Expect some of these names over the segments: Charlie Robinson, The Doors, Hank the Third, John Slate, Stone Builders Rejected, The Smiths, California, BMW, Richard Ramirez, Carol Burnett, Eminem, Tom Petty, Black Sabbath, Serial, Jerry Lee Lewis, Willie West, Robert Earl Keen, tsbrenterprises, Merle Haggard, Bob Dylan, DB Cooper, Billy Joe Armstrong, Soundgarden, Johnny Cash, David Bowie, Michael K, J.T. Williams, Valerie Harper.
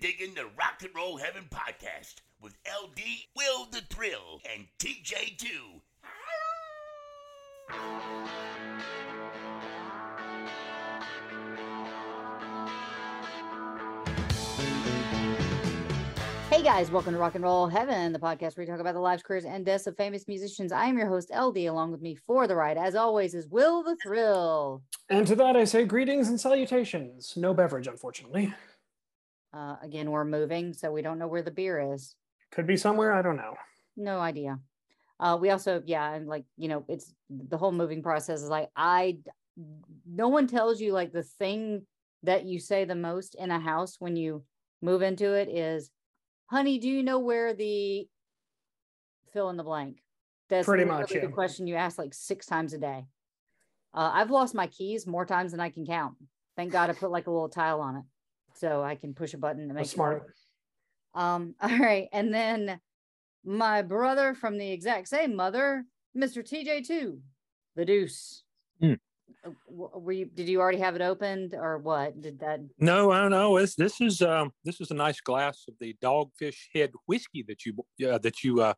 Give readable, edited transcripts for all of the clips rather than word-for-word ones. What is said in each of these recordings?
Digging the Rock and Roll Heaven podcast with LD, Will the Thrill, and TJ2. Hey guys, welcome to Rock and Roll Heaven, the podcast where we talk about the lives, careers, and deaths of famous musicians. I am your host, LD. Along with me for the ride, as always, is Will the Thrill. And to that I say greetings and salutations. No beverage, unfortunately. Again, we're moving, so we don't know where the beer is. Could be somewhere, I don't know. No idea. We also, and like, you know, it's the whole moving process is like, no one tells you like the thing that you say the most in a house when you move into it is, honey, do you know where the fill in the blank? That's pretty much the question you ask like six times a day. I've lost my keys more times than I can count. Thank God I put like a little tile on it so I can push a button to make it smart. All right. And then my brother from the exact same mother, Mr. TJ2, the Deuce. Mm. Did you already have it opened or what? No, I don't know. This is a nice glass of the Dogfish Head whiskey that you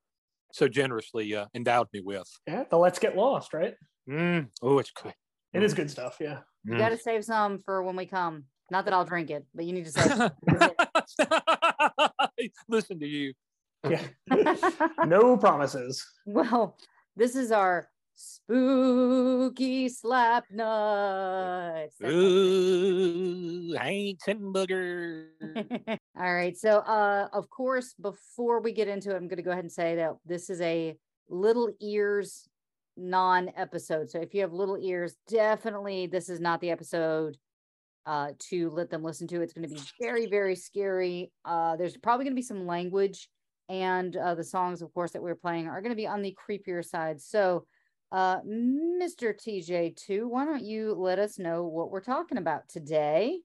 so generously endowed me with. Yeah, the Let's Get Lost, right? Mm. Oh, it's good. It is good stuff. Yeah, you got to save some for when we come. Not that I'll drink it, but you need to save. Listen to you. Yeah. No promises. Well, this is our spooky slap nuts. Ooh, Hanks and Booger. All right. So, of course, before we get into it, I'm going to go ahead and say that this is a little ears non-episode. So if you have little ears, definitely this is not the episode to let them listen to. It's going to be very, very scary. There's probably going to be some language, and the songs, of course, that we're playing are going to be on the creepier side. So, Mr. TJ2, why don't you let us know what we're talking about today?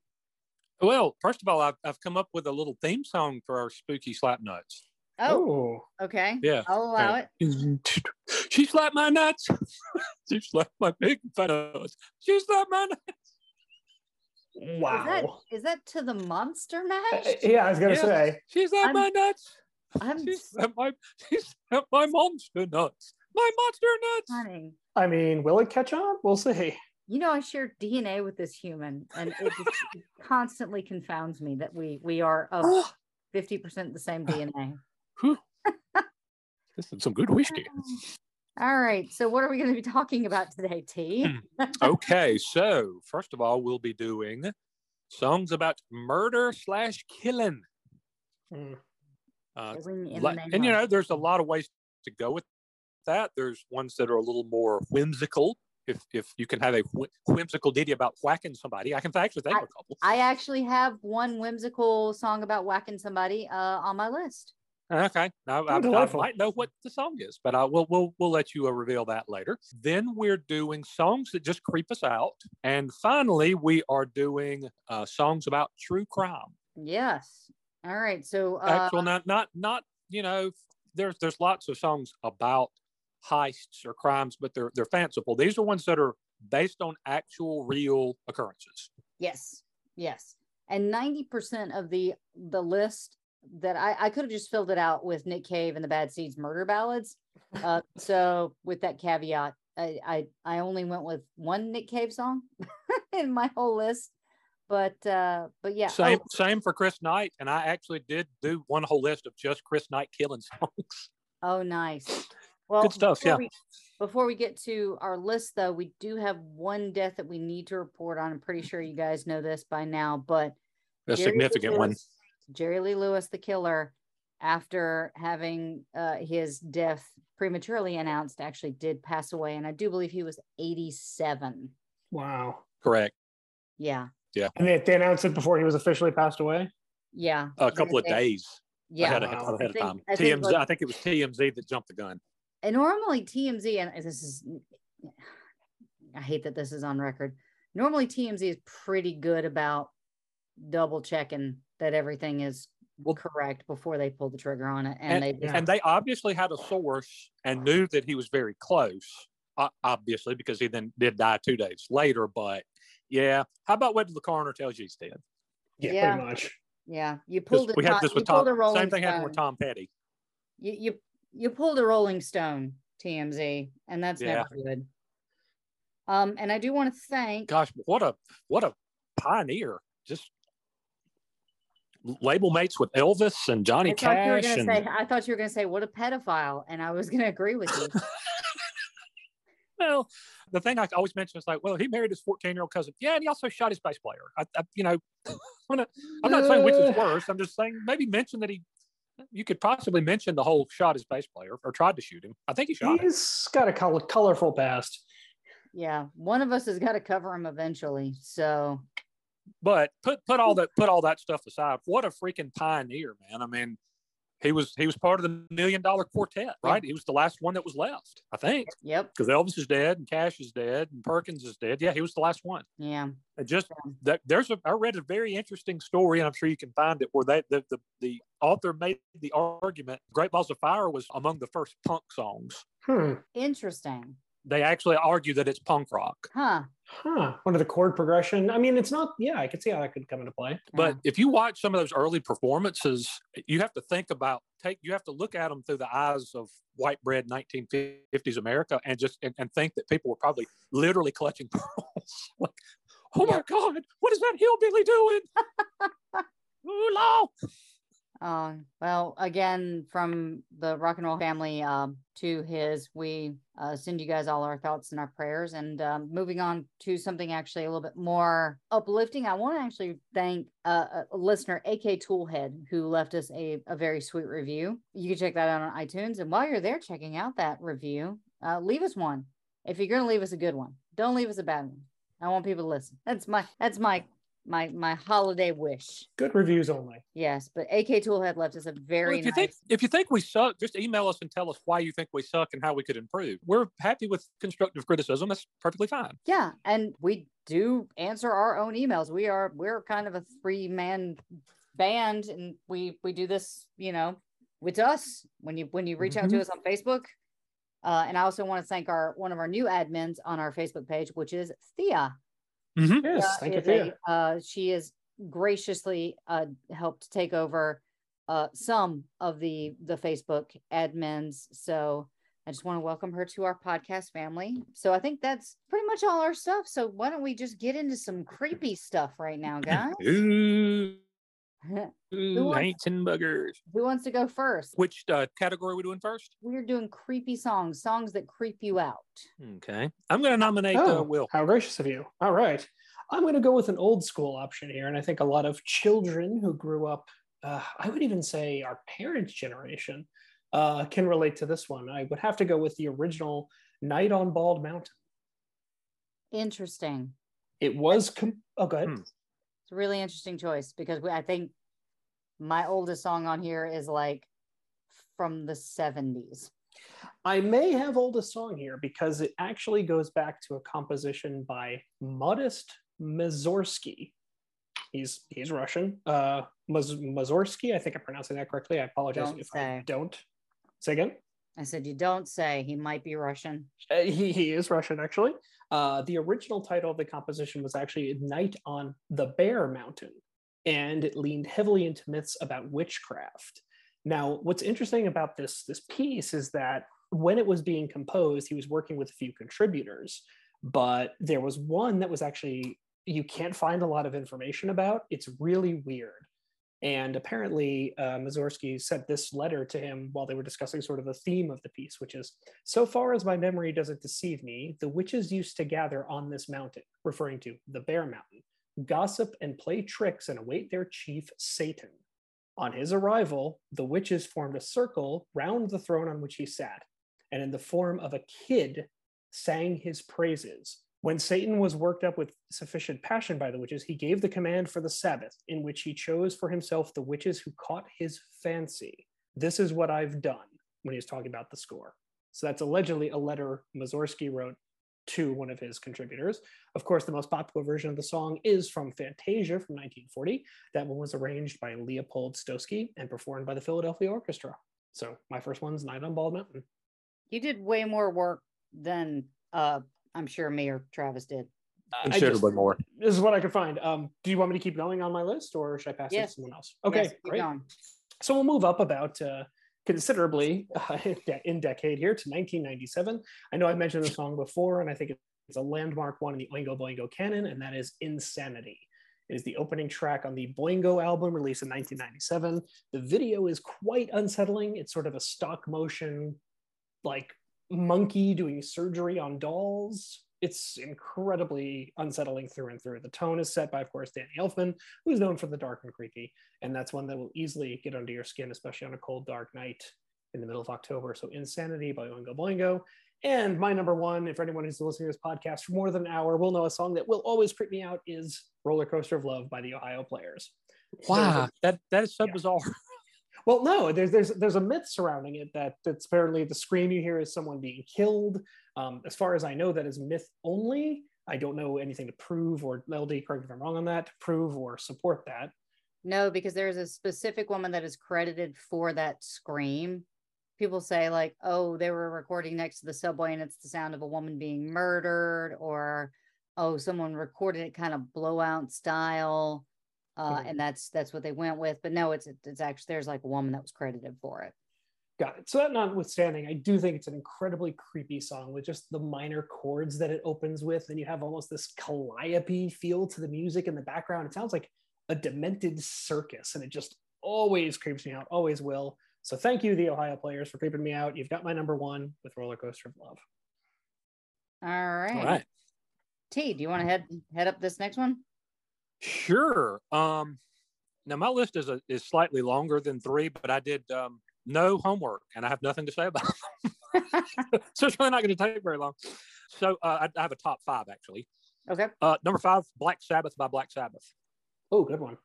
Well, first of all, I've come up with a little theme song for our spooky slap nuts. Oh, okay. Yeah, I'll allow it. She slapped my nuts. She slapped my big fat nuts. She slapped my nuts. Wow. Is that to the Monster Mash? Yeah, I was going to say. She slapped my nuts. She slapped my monster nuts. My monster nuts. Honey. I mean, will it catch on? We'll see. You know, I share DNA with this human, and it just constantly confounds me that we are of 50% the same DNA. This is some good whiskey. All right. So what are we going to be talking about today, T? Okay. So first of all, we'll be doing songs about murder/killing. Mm. And, you know, there's a lot of ways to go with that. There's ones that are a little more whimsical. If you can have a whimsical ditty about whacking somebody, I can actually think of a couple. I actually have one whimsical song about whacking somebody on my list. Okay, I might know what the song is, but we'll let you reveal that later. Then we're doing songs that just creep us out, and finally we are doing songs about true crime. Yes. All right. So actual, not you know, there's lots of songs about heists or crimes, but they're fanciful. These are ones that are based on actual real occurrences. Yes. And 90% of the list that I could have just filled it out with Nick Cave and the Bad Seeds murder ballads. So with that caveat, I only went with one Nick Cave song in my whole list. But yeah. Same for Chris Knight. And I actually did do one whole list of just Chris Knight killing songs. Oh, nice. Well, good stuff. Before we get to our list, though, we do have one death that we need to report on. I'm pretty sure you guys know this by now, but a significant one. Jerry Lee Lewis, the killer, after having his death prematurely announced, actually did pass away. And I do believe he was 87. Wow. Correct. Yeah. And they announced it before he was officially passed away? Yeah. A couple of days. Yeah. Ahead of time. I think it was TMZ that jumped the gun. And normally TMZ, and I hate that this is on record. Normally TMZ is pretty good about double checking that everything is correct before they pull the trigger on it. And they obviously had a source and knew that he was very close, obviously, because he then did die 2 days later. But yeah, how about what the coroner tells you he's dead? Yeah, pretty much. Yeah, you pulled a Rolling Stone. Same thing happened with Tom Petty. You pulled a Rolling Stone, TMZ, and that's never good. And I do want to thank. Gosh, what a pioneer! Just label mates with Elvis and Johnny Cash. I thought you were going to say what a pedophile, and I was going to agree with you. Well, the thing I always mention is like, well, he married his 14-year-old cousin. Yeah, and he also shot his bass player. I'm not saying which is worse. I'm just saying maybe mention that you could possibly mention the whole shot his bass player or tried to shoot him. I think he shot him. He's got a colorful past. Yeah, one of us has got to cover him eventually. So, but put all that stuff aside. What a freaking pioneer, man! I mean, he was part of the $1 Million Quartet, right? Yeah. He was the last one that was left, I think. Yep. Because Elvis is dead, and Cash is dead, and Perkins is dead. Yeah, he was the last one. Yeah. And just that I read a very interesting story, and I'm sure you can find it, where the author made the argument "Great Balls of Fire" was among the first punk songs. Hmm. Interesting. They actually argue that it's punk rock. Huh. Under the chord progression. I mean, it's not, I could see how that could come into play. Yeah. But if you watch some of those early performances, you have to think about, you have to look at them through the eyes of white bread 1950s America and just think that people were probably literally clutching pearls. Like, oh my God, what is that hillbilly doing? Ooh, la. Well, again, from the rock and roll family to his, we send you guys all our thoughts and our prayers. And moving on to something actually a little bit more uplifting, I want to actually thank a listener, AK Toolhead, who left us a very sweet review. You can check that out on iTunes. And while you're there checking out that review, leave us one. If you're going to leave us a good one, don't leave us a bad one. I want people to listen. That's my holiday wish. Good reviews only. Yes, but AK Toolhead left us a very if you think we suck, just email us and tell us why you think we suck and how we could improve. We're happy with constructive criticism. That's perfectly fine. Yeah, and we do answer our own emails. We're kind of a 3-man band, and we do this, with us. When you reach out to us on Facebook. And I also want to thank one of our new admins on our Facebook page, which is Thea. Mm-hmm. Yes, thank you. She has graciously helped take over some of the Facebook admins. So I just want to welcome her to our podcast family. So I think that's pretty much all our stuff. So why don't we just get into some creepy stuff right now, guys? Haints and buggers. Who wants to go first? Which category are we doing first? We're doing creepy songs that creep you out. Okay. I'm going to nominate Will. How gracious of you. All right. I'm going to go with an old school option here. And I think a lot of children who grew up, I would even say our parents' generation, can relate to this one. I would have to go with the original Night on Bald Mountain. Interesting. It was... go ahead. It's a really interesting choice because I think my oldest song on here is like from the 70s. I may have oldest song here because it actually goes back to a composition by Modest Mussorgsky. He's Russian. Mussorgsky, I think I'm pronouncing that correctly. I apologize I don't. Say again? I said you don't say. He might be Russian. He is Russian, actually. The original title of the composition was actually Night on the Bear Mountain, and it leaned heavily into myths about witchcraft. Now, what's interesting about this piece is that when it was being composed, he was working with a few contributors, but there was one that was actually, you can't find a lot of information about. It's really weird. And apparently, Mussorgsky sent this letter to him while they were discussing sort of the theme of the piece, which is, so far as my memory doesn't deceive me, the witches used to gather on this mountain, referring to the Bear Mountain, gossip and play tricks and await their chief, Satan. On his arrival, the witches formed a circle round the throne on which he sat, and in the form of a kid, sang his praises. When Satan was worked up with sufficient passion by the witches, he gave the command for the Sabbath, in which he chose for himself the witches who caught his fancy. This is what I've done, when he was talking about the score. So that's allegedly a letter Mussorgsky wrote to one of his contributors. Of course, the most popular version of the song is from Fantasia from 1940. That one was arranged by Leopold Stokowski and performed by the Philadelphia Orchestra. So my first one's Night on Bald Mountain. You did way more work than... I'm sure me or Travis did. And shared a bit more. This is what I could find. Do you want me to keep going on my list, or should I pass it to someone else? Okay, yes, great. Going. So we'll move up about considerably in decade here to 1997. I know I've mentioned the song before, and I think it's a landmark one in the Oingo Boingo canon, and that is Insanity. It is the opening track on the Boingo album released in 1997. The video is quite unsettling. It's sort of a stock motion, like monkey doing surgery on dolls. It's incredibly unsettling through and through. The tone is set by, of course, Danny Elfman, who's known for the dark and creepy. And that's one that will easily get under your skin, especially on a cold, dark night in the middle of October. So Insanity by Oingo Boingo. And my number one, if anyone who's listening to this podcast for more than an hour will know a song that will always creep me out, is Roller Coaster of Love by the Ohio Players. Wow, that is so bizarre. Well, no, there's a myth surrounding it that's apparently the scream you hear is someone being killed. As far as I know, that is myth only. I don't know anything to prove, or LD, correct me if I'm wrong on that, to prove or support that. No, because there's a specific woman that is credited for that scream. People say like, oh, they were recording next to the subway and it's the sound of a woman being murdered, or, oh, someone recorded it kind of blowout style. And that's what they went with. But no, it's actually, there's like a woman that was credited for it. Got it. So that notwithstanding, I do think it's an incredibly creepy song with just the minor chords that it opens with. And you have almost this calliope feel to the music in the background. It sounds like a demented circus, and it just always creeps me out, always will. So thank you, the Ohio Players, for creeping me out. You've got my number one with Roller Coaster of Love. All right. T, do you want to head up this next one? Sure. Now my list is slightly longer than three, but I did no homework and I have nothing to say about it. So it's really not going to take very long. So I have a top five, actually. Okay. Number five, Black Sabbath by Black Sabbath. Oh, good one.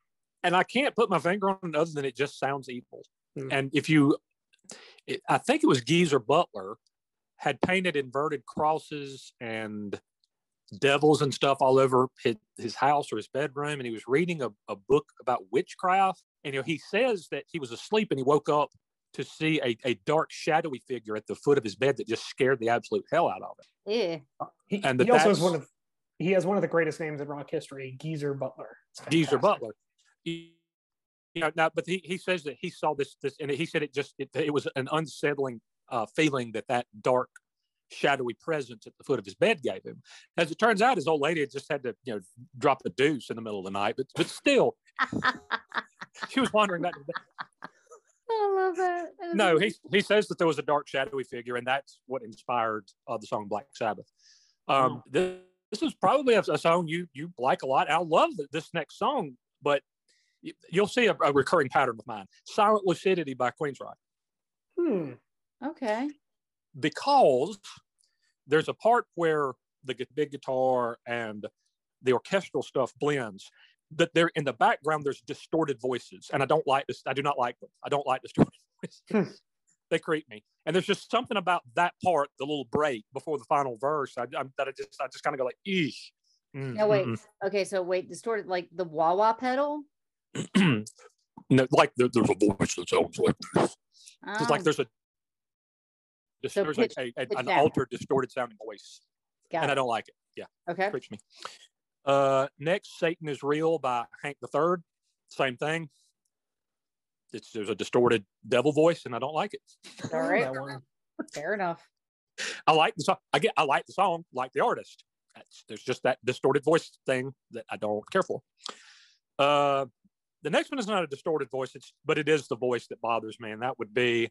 And I can't put my finger on it other than it just sounds evil. Mm-hmm. And I think it was Geezer Butler had painted inverted crosses and devils and stuff all over his house or his bedroom, and he was reading a book about witchcraft, and he says that he was asleep and he woke up to see a dark shadowy figure at the foot of his bed that just scared the absolute hell out of him. He has one of the greatest names in rock history, Geezer Butler. Geezer Butler. But he says that he saw this and he said it was an unsettling feeling that dark shadowy presence at the foot of his bed gave him. As it turns out, his old lady had just had to drop a deuce in the middle of the night, but still she was wandering back to the bed. I love that. No, he says that there was a dark shadowy figure, and that's what inspired the song Black Sabbath. This is probably a song you like a lot. I love this next song, but you'll see a recurring pattern with mine. Silent Lucidity by Queensryche. Okay. Because there's a part where the big guitar and the orchestral stuff blends, but there in the background there's distorted voices, and I don't like this. I do not like them. I don't like distorted voices. They creep me. And there's just something about that part, the little break before the final verse, I just kind of go like, eesh. No, wait. Okay, so wait, distorted like the wah-wah pedal? No, like there's a voice that sounds like this. It's like there's an altered, distorted sounding voice. I don't like it. Yeah. Okay. Preach me. Next, Satan is Real by Hank the Third. Same thing. There's a distorted devil voice, and I don't like it. All right. Fair enough. I like the song. I like the song, like the artist. There's just that distorted voice thing that I don't care for. The next one is not a distorted voice, but it is the voice that bothers me, and that would be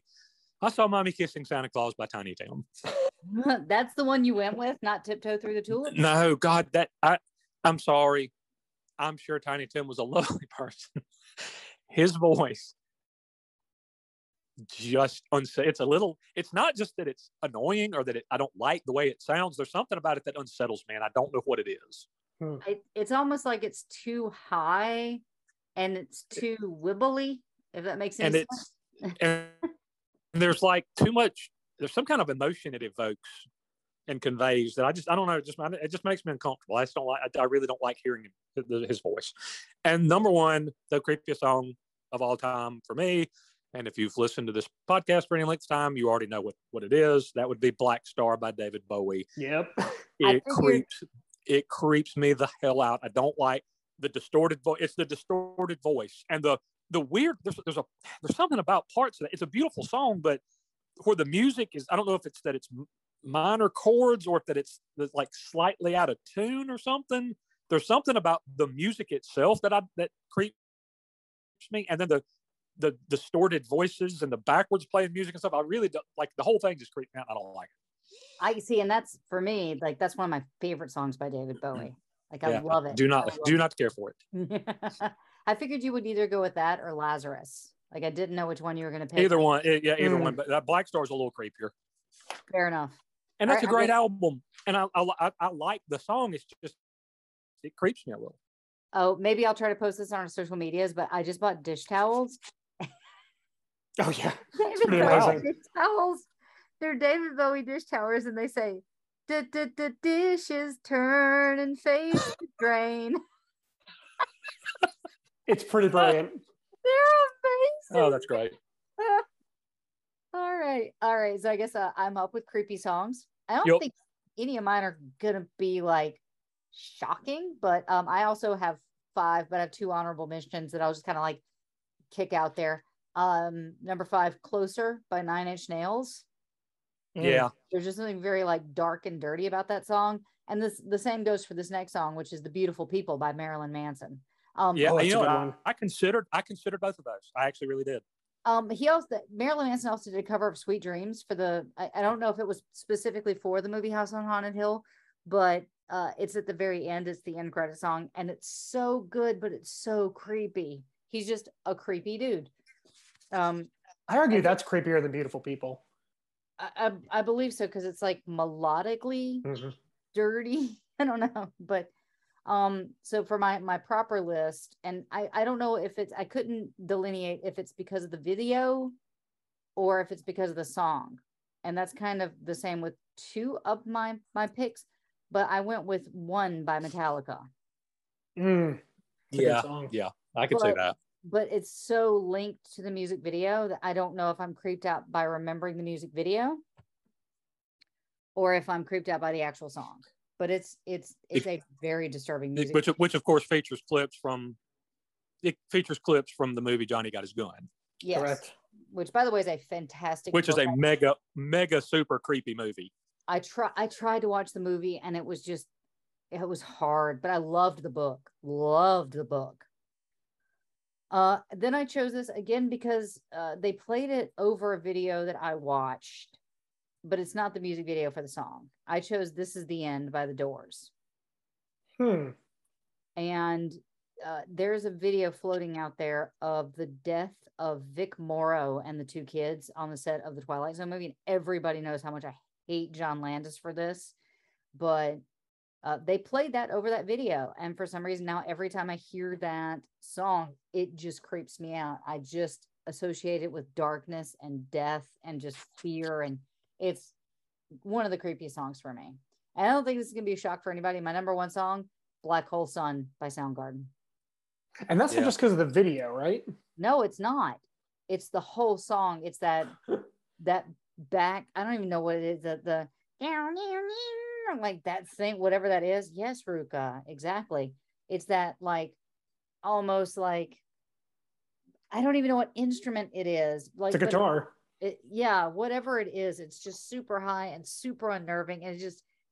I Saw Mommy Kissing Santa Claus by Tiny Tim. That's the one you went with, not Tiptoe Through the Tulips? No, God, I'm sorry. I'm sure Tiny Tim was a lovely person. His voice just it's not just that it's annoying or that I don't like the way it sounds. There's something about it that unsettles me, and I don't know what it is. It's almost like it's too high and it's too wibbly, if that makes any sense. There's like too much, there's some kind of emotion it evokes and conveys that I don't know, it just makes me uncomfortable. I really don't like hearing his voice. And number one, the creepiest song of all time for me, and if you've listened to this podcast for any length of time, you already know what it is. That would be Black Star by David Bowie. Yep. It creeps it creeps me the hell out. I don't like the distorted voice. It's the distorted voice and the weird. There's something about parts of it. It's a beautiful song, but where the music is, I don't know if it's that it's minor chords or if that it's like slightly out of tune or something. There's something about the music itself that creeps me, and then the distorted voices and the backwards playing music and stuff. I really don't like the whole thing. Just creeped me out. I don't like it. I see, and that's for me. Like that's one of my favorite songs by David Bowie. Like I love it. Do not care for it. I figured you would either go with that or Lazarus. Like I didn't know which one you were going to pick. Either one, yeah, either one. But that Black Star's a little creepier. Fair enough. And that's a great album. And I like the song. It's just it creeps me a little. Oh, maybe I'll try to post this on our social medias. But I just bought dish towels. Oh yeah, dish towels. They're David Bowie dish towels, and they say, "The dishes turn and face the drain." It's pretty brilliant. They're amazing. Oh, that's great. All right. So I guess I'm up with creepy songs. I don't think any of mine are gonna be like shocking, but I also have five, but I have two honorable mentions that I'll just kind of like kick out there. Number five, "Closer" by Nine Inch Nails. Yeah, there's just something very like dark and dirty about that song. And the same goes for this next song, which is "The Beautiful People" by Marilyn Manson. I considered both of those. I actually really did. Marilyn Manson also did a cover of "Sweet Dreams" for the. I don't know if it was specifically for the movie House on Haunted Hill, but it's at the very end. It's the end credit song, and it's so good, but it's so creepy. He's just a creepy dude. I argue that's creepier than "Beautiful People." I believe so because it's like melodically dirty. I don't know, but. So for my proper list, and I don't know if it's, I couldn't delineate if it's because of the video or if it's because of the song. And that's kind of the same with two of my picks, but I went with One by Metallica. Yeah, I could say that. But it's so linked to the music video that I don't know if I'm creeped out by remembering the music video or if I'm creeped out by the actual song. But it's a very disturbing music, which of course features clips from the movie Johnny Got His Gun. Yes. Correct. Which, by the way, is a fantastic. Which is a mega super creepy movie. I tried to watch the movie and it was hard, but I loved the book. Then I chose this again because they played it over a video that I watched. But it's not the music video for the song. I chose "This Is the End" by The Doors. And there's a video floating out there of the death of Vic Morrow and the two kids on the set of the Twilight Zone movie. And everybody knows how much I hate John Landis for this. But they played that over that video. And for some reason now, every time I hear that song, it just creeps me out. I just associate it with darkness and death and just fear, and it's one of the creepiest songs for me. And I don't think this is going to be a shock for anybody. My number one song, "Black Hole Sun" by Soundgarden. And that's not just because of the video, right? No, it's not. It's the whole song. It's that back, I don't even know what it is, the like that thing, whatever that is. Yes, Ruka, exactly. It's that like, almost like, I don't even know what instrument it is. Like, it's a guitar. Whatever it is, it's just super high and super unnerving, and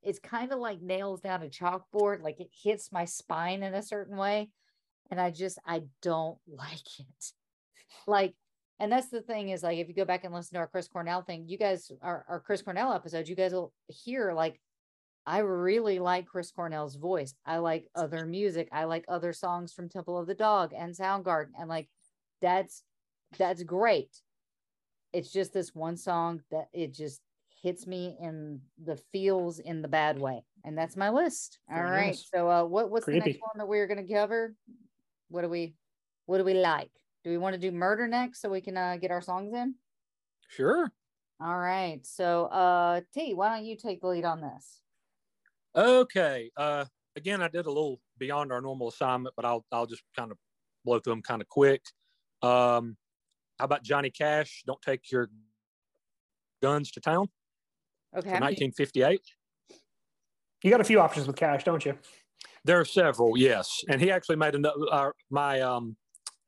it's kind of like nails down a chalkboard. Like it hits my spine in a certain way, and I don't like it. Like, and that's the thing is, like, if you go back and listen to our Chris Cornell thing, you guys our Chris Cornell episodes, you guys will hear like I really like Chris Cornell's voice. I like other music. I like other songs from Temple of the Dog and Soundgarden, and like that's great. It's just this one song that it just hits me in the feels in the bad way. And that's my list. All right. Nice. So what's creepy. The next one that we're going to cover? What do we like? Do we want to do murder next so we can get our songs in? Sure. All right. So T, why don't you take the lead on this? Okay. Again, I did a little beyond our normal assignment, but I'll just kind of blow through them kind of quick. How about Johnny Cash, "Don't Take Your Guns to Town"? Okay. From 1958. You got a few options with Cash, don't you? There are several, yes. And he actually made another,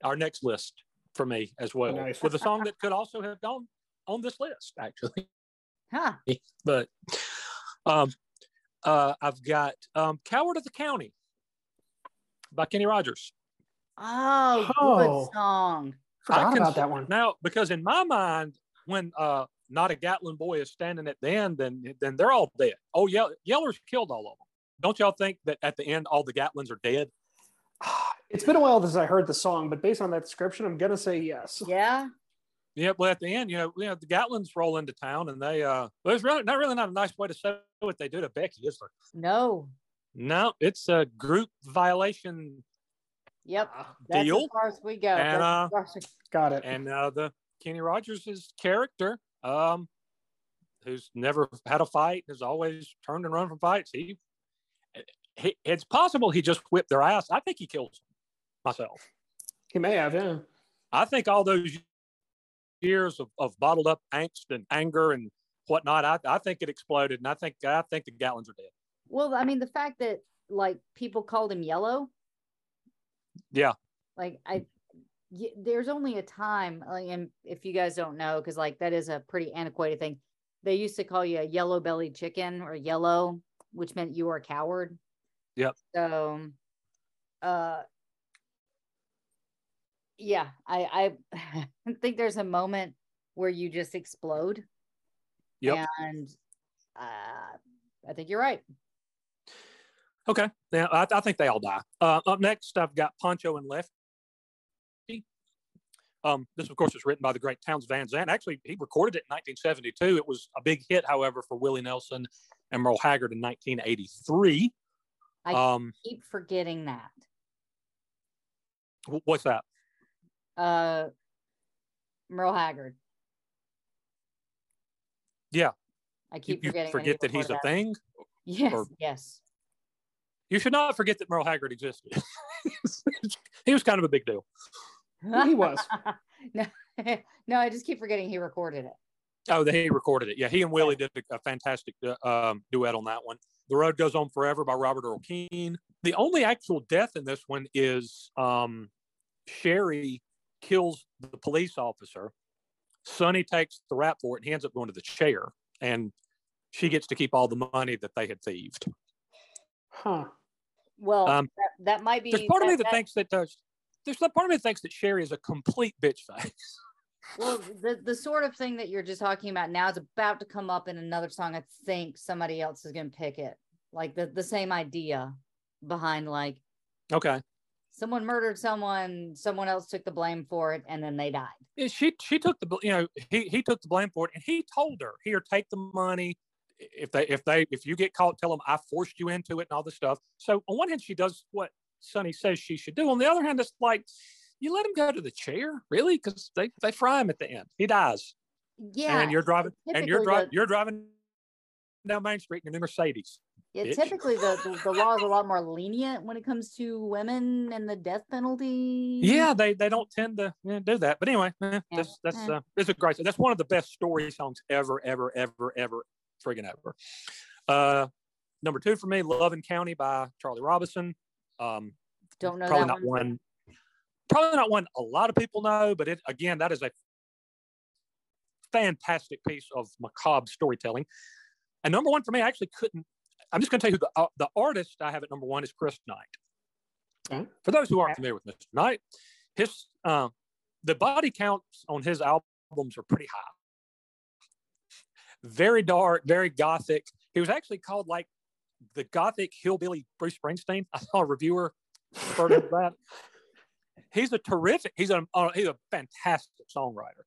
our next list for me as well. Nice. With a song that could also have gone on this list, actually. Huh. But I've got Coward of the County by Kenny Rogers. Oh, good song. Forgot about that one. Now, because in my mind, when Not a Gatlin Boy is standing at the end, then they're all dead. Oh, yeah, Yeller's killed all of them. Don't y'all think that at the end, all the Gatlins are dead? It's been a while since I heard the song, but based on that description, I'm going to say yes. Yeah? Yeah, well, at the end, you know, the Gatlins roll into town, and they, there's really not a nice way to say what they do to Becky, is there? No. No, it's a group violation. Yep, that's deal. As far as we go. And, got it. And the Kenny Rogers' character, who's never had a fight, has always turned and run from fights. He it's possible he just whipped their ass. I think he killed myself. He may have, yeah. I think all those years of bottled up angst and anger and whatnot, I think it exploded, and I think the Gatlins are dead. Well, I mean, the fact that like people called him Yellow. Yeah, like there's only a time, like, and if you guys don't know, because like that is a pretty antiquated thing, they used to call you a yellow-bellied chicken or yellow, which meant you were a coward. Yep. So, yeah, I think there's a moment where you just explode. Yep. And I think you're right. Okay. Now, I think they all die. Up next, I've got Poncho and Lefty. This, of course, was written by the great Townes Van Zandt. Actually, he recorded it in 1972. It was a big hit, however, for Willie Nelson and Merle Haggard in 1983. I keep forgetting that. What's that? Merle Haggard. Yeah. I keep forgetting. You forget that he's a thing? Yes, or, yes. You should not forget that Merle Haggard existed. He was kind of a big deal. He was. No, I just keep forgetting he recorded it. Oh, he recorded it. Yeah, he and Willie did a fantastic duet on that one. The Road Goes On Forever by Robert Earl Keen. The only actual death in this one is Sherry kills the police officer. Sonny takes the rap for it and he ends up going to the chair. And she gets to keep all the money that they had thieved. Huh. Well, that might be. There's part of me that thinks that there's part of me that thinks that Sherry is a complete bitch face. Well, the sort of thing that you're just talking about now is about to come up in another song. I think somebody else is going to pick it, like the same idea behind, like, okay, someone murdered someone, someone else took the blame for it, and then they died. Yeah, she took the he took the blame for it, and he told her, here, take the money. If you get caught, tell them I forced you into it and all this stuff. So on one hand, she does what Sonny says she should do. On the other hand, it's like, you let him go to the chair, really? Because they fry him at the end. He dies. Yeah. And you're driving down Main Street in a new Mercedes. Yeah, typically the law is a lot more lenient when it comes to women and the death penalty. Yeah, they don't tend to do that. But anyway, that's a great. That's one of the best story songs ever. Friggin' ever. Number two for me, Lovin' County by Charlie Robinson. Don't know probably that one. Probably not one a lot of people know, but it again, that is a fantastic piece of macabre storytelling. And number one for me, I actually couldn't. I'm just going to tell you who the artist I have at number one is Chris Knight. Okay. For those who aren't familiar with Mr. Knight, his the body counts on his albums are pretty high. Very dark, very gothic. He was actually called like the gothic hillbilly Bruce Springsteen. I saw a reviewer refer to that. He's a terrific, he's a fantastic songwriter.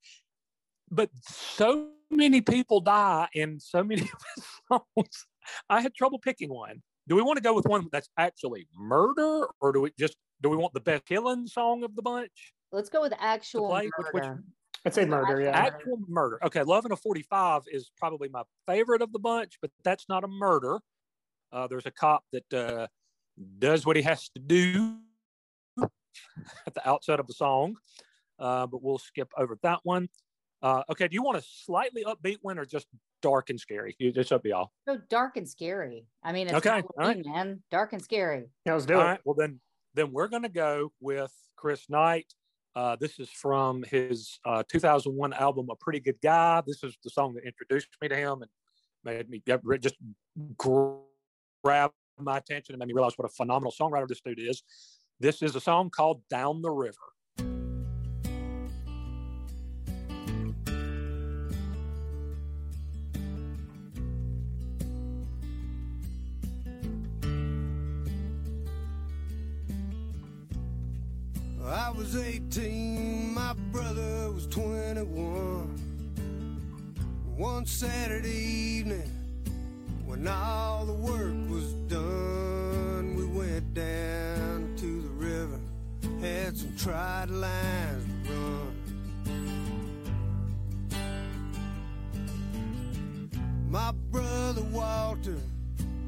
But so many people die in so many of his songs. I had trouble picking one. Do we want to go with one that's actually murder, or do we want the best killing song of the bunch? Let's go with actual murder. Which, I'd say murder, yeah. Actual murder. Okay, Love in a 45 is probably my favorite of the bunch, but that's not a murder. There's a cop that does what he has to do at the outset of the song, but we'll skip over that one. Okay, do you want a slightly upbeat one or just dark and scary? It's up to y'all. So dark and scary. I mean, it's okay, Halloween, right, man. Dark and scary. Yeah, let's do it. All right, well, then we're going to go with Chris Knight. This is from his 2001 album, A Pretty Good Guy. This is the song that introduced me to him and made me just grab my attention and made me realize what a phenomenal songwriter this dude is. This is a song called Down the River. I was 18, my brother was 21. One Saturday evening, when all the work was done, we went down to the river, had some tried lines to run. My brother Walter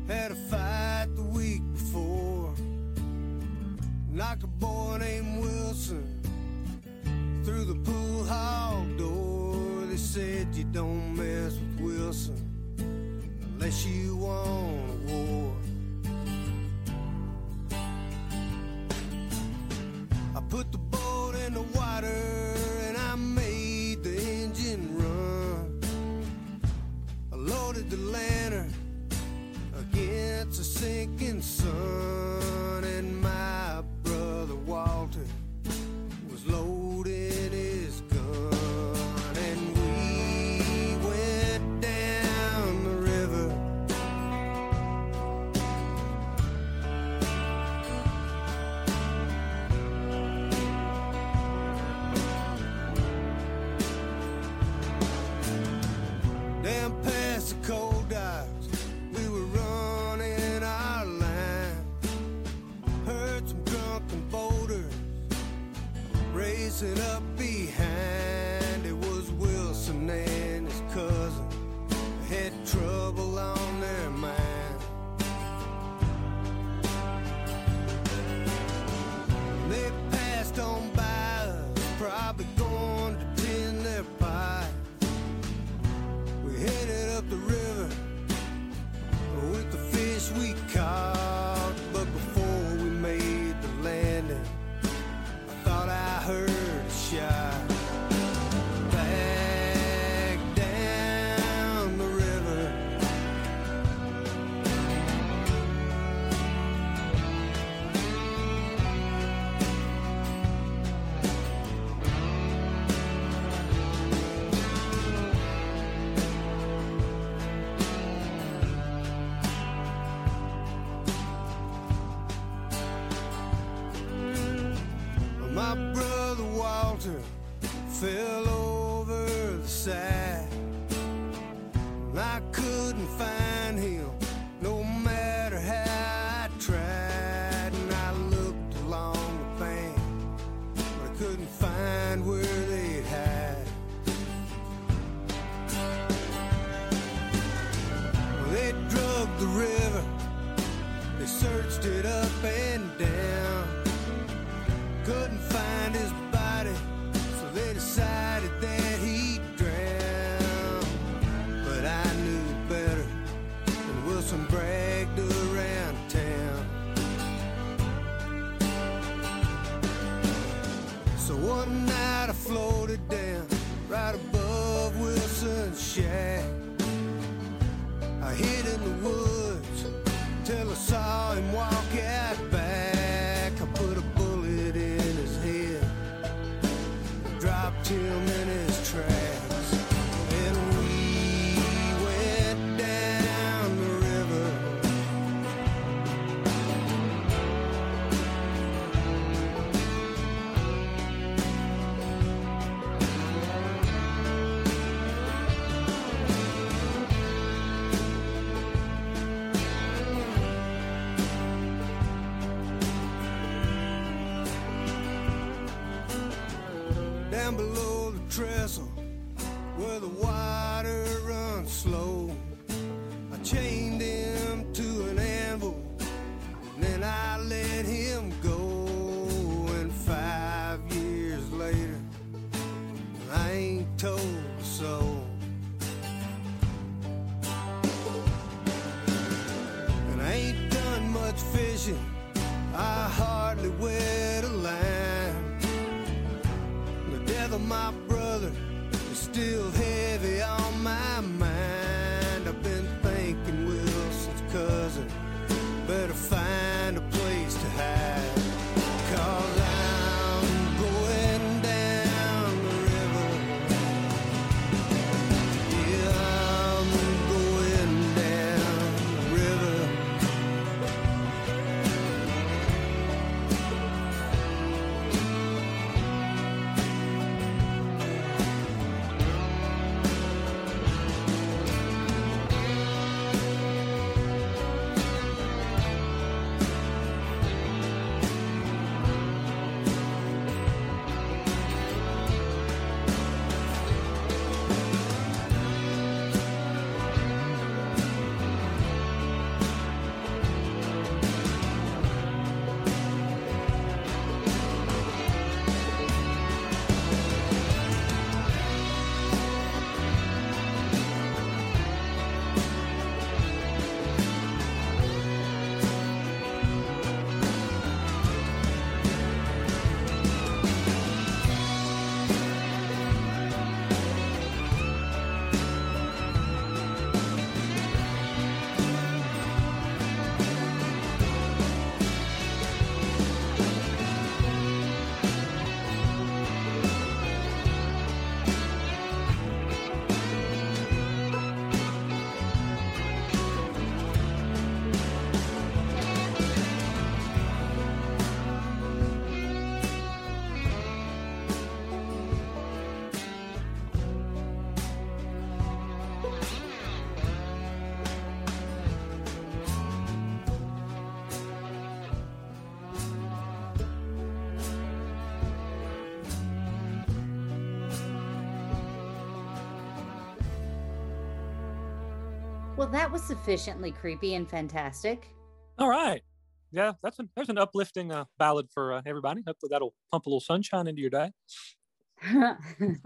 had a fight the week before, knocked a boy named Wilson through the pool hall door. They said you don't mess with Wilson unless you want a war. I put the boat in the water and I made the engine run. I loaded the lantern against a sinking sun, and my brother Walter was loaded his gun, and we went down the river. Down past the coal docks, we were running our line. Heard some drunken boaters racing up behind. It was Wilson and his cousin, had trouble on their mind. They passed on by us, probably going to tend their pie. We headed up the river with the fish we caught, but before we made the landing, I thought I heard a shot. Back down the river. My brother Walter fell over the side. I couldn't find him, no matter how I tried. And I looked along the bank, but I couldn't find where they'd hide. Well, they drugged the river, they searched it up and down. Couldn't find his body, so they decided that he'd drown. But I knew better, and Wilson bragged around town. So one night I floated down, right above Wilson's shack. I hid in the woods, till I saw him walk out back. I put a dropped him in his tracks, and we went down the river. Down below the trestle, where the water runs slow, I chained him to an anvil, and then I let him go. And 5 years later, I ain't been told so. And I ain't done much fishing, I hardly wet a line. The death of my brother is still heavy on my mind. I've been thinking Wilson's cousin better find a place to hide, 'cause I'm going down the river. Yeah, I'm going down the river. Well, that was sufficiently creepy and fantastic. All right. Yeah, there's an uplifting ballad for everybody. Hopefully that'll pump a little sunshine into your day. Hopefully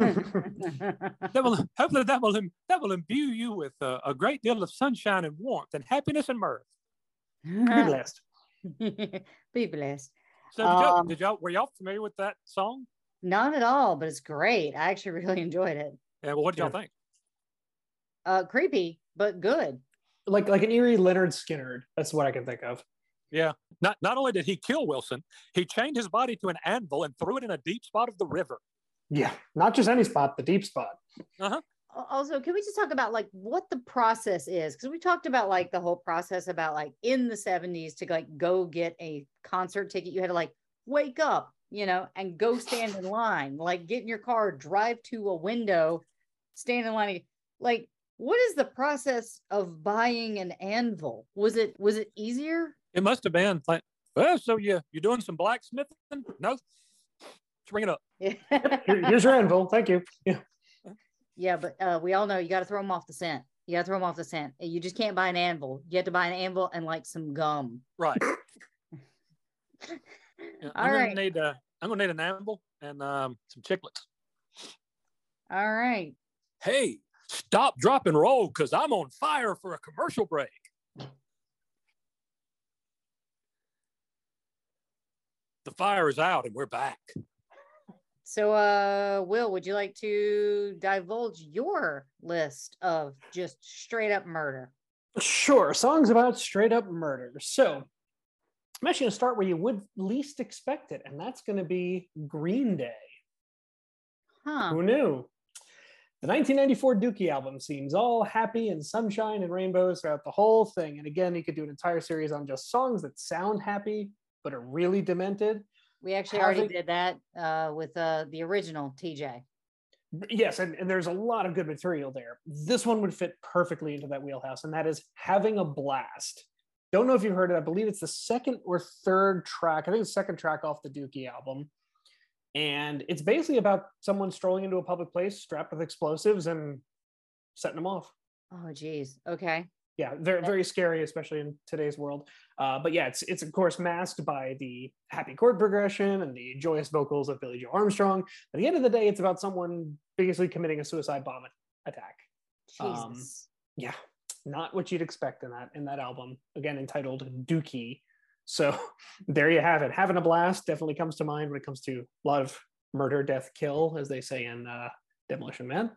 that will imbue you with a great deal of sunshine and warmth and happiness and mirth. Be blessed. Be blessed. So were y'all familiar with that song? Not at all, but it's great. I actually really enjoyed it. Yeah, well, what did y'all think? Creepy. But good. Like an eerie Leonard Skinner. That's what I can think of. Yeah. Not only did he kill Wilson, he chained his body to an anvil and threw it in a deep spot of the river. Yeah. Not just any spot, the deep spot. Uh-huh. Also, can we just talk about like what the process is? Because we talked about like the whole process about like in the 70s to like go get a concert ticket. You had to like wake up, you know, and go stand in line, like get in your car, drive to a window, stand in line. Like, what is the process of buying an anvil? Was it easier? It must have been like, oh, so you're doing some blacksmithing? No, just bring it up. Here's your anvil. Thank you. Yeah, but we all know you got to throw them off the scent. You just can't buy an anvil. You have to buy an anvil and like some gum. Right. I'm gonna need an anvil and some chiclets. All right. Hey. Stop, drop, and roll, because I'm on fire for a commercial break. The fire is out, and we're back. So, Will, would you like to divulge your list of just straight-up murder? Sure. Songs about straight-up murder. So, I'm actually going to start where you would least expect it, and that's going to be Green Day. Huh. Who knew? The 1994 Dookie album seems all happy and sunshine and rainbows throughout the whole thing. And again, you could do an entire series on just songs that sound happy, but are really demented. We actually already did that with the original TJ. Yes, and there's a lot of good material there. This one would fit perfectly into that wheelhouse, and that is Having a Blast. Don't know if you've heard it. I believe it's the second or third track. I think it's the second track off the Dookie album. And it's basically about someone strolling into a public place strapped with explosives and setting them off. Oh, geez. Okay. Yeah, they're very scary, especially in today's world. But yeah, it's of course masked by the happy chord progression and the joyous vocals of Billy Joe Armstrong. At the end of the day, it's about someone basically committing a suicide bomb attack. Jesus. Yeah, not what you'd expect in that album. Again, entitled Dookie. So there you have it. Having a blast definitely comes to mind when it comes to a lot of murder, death, kill, as they say in Demolition Man.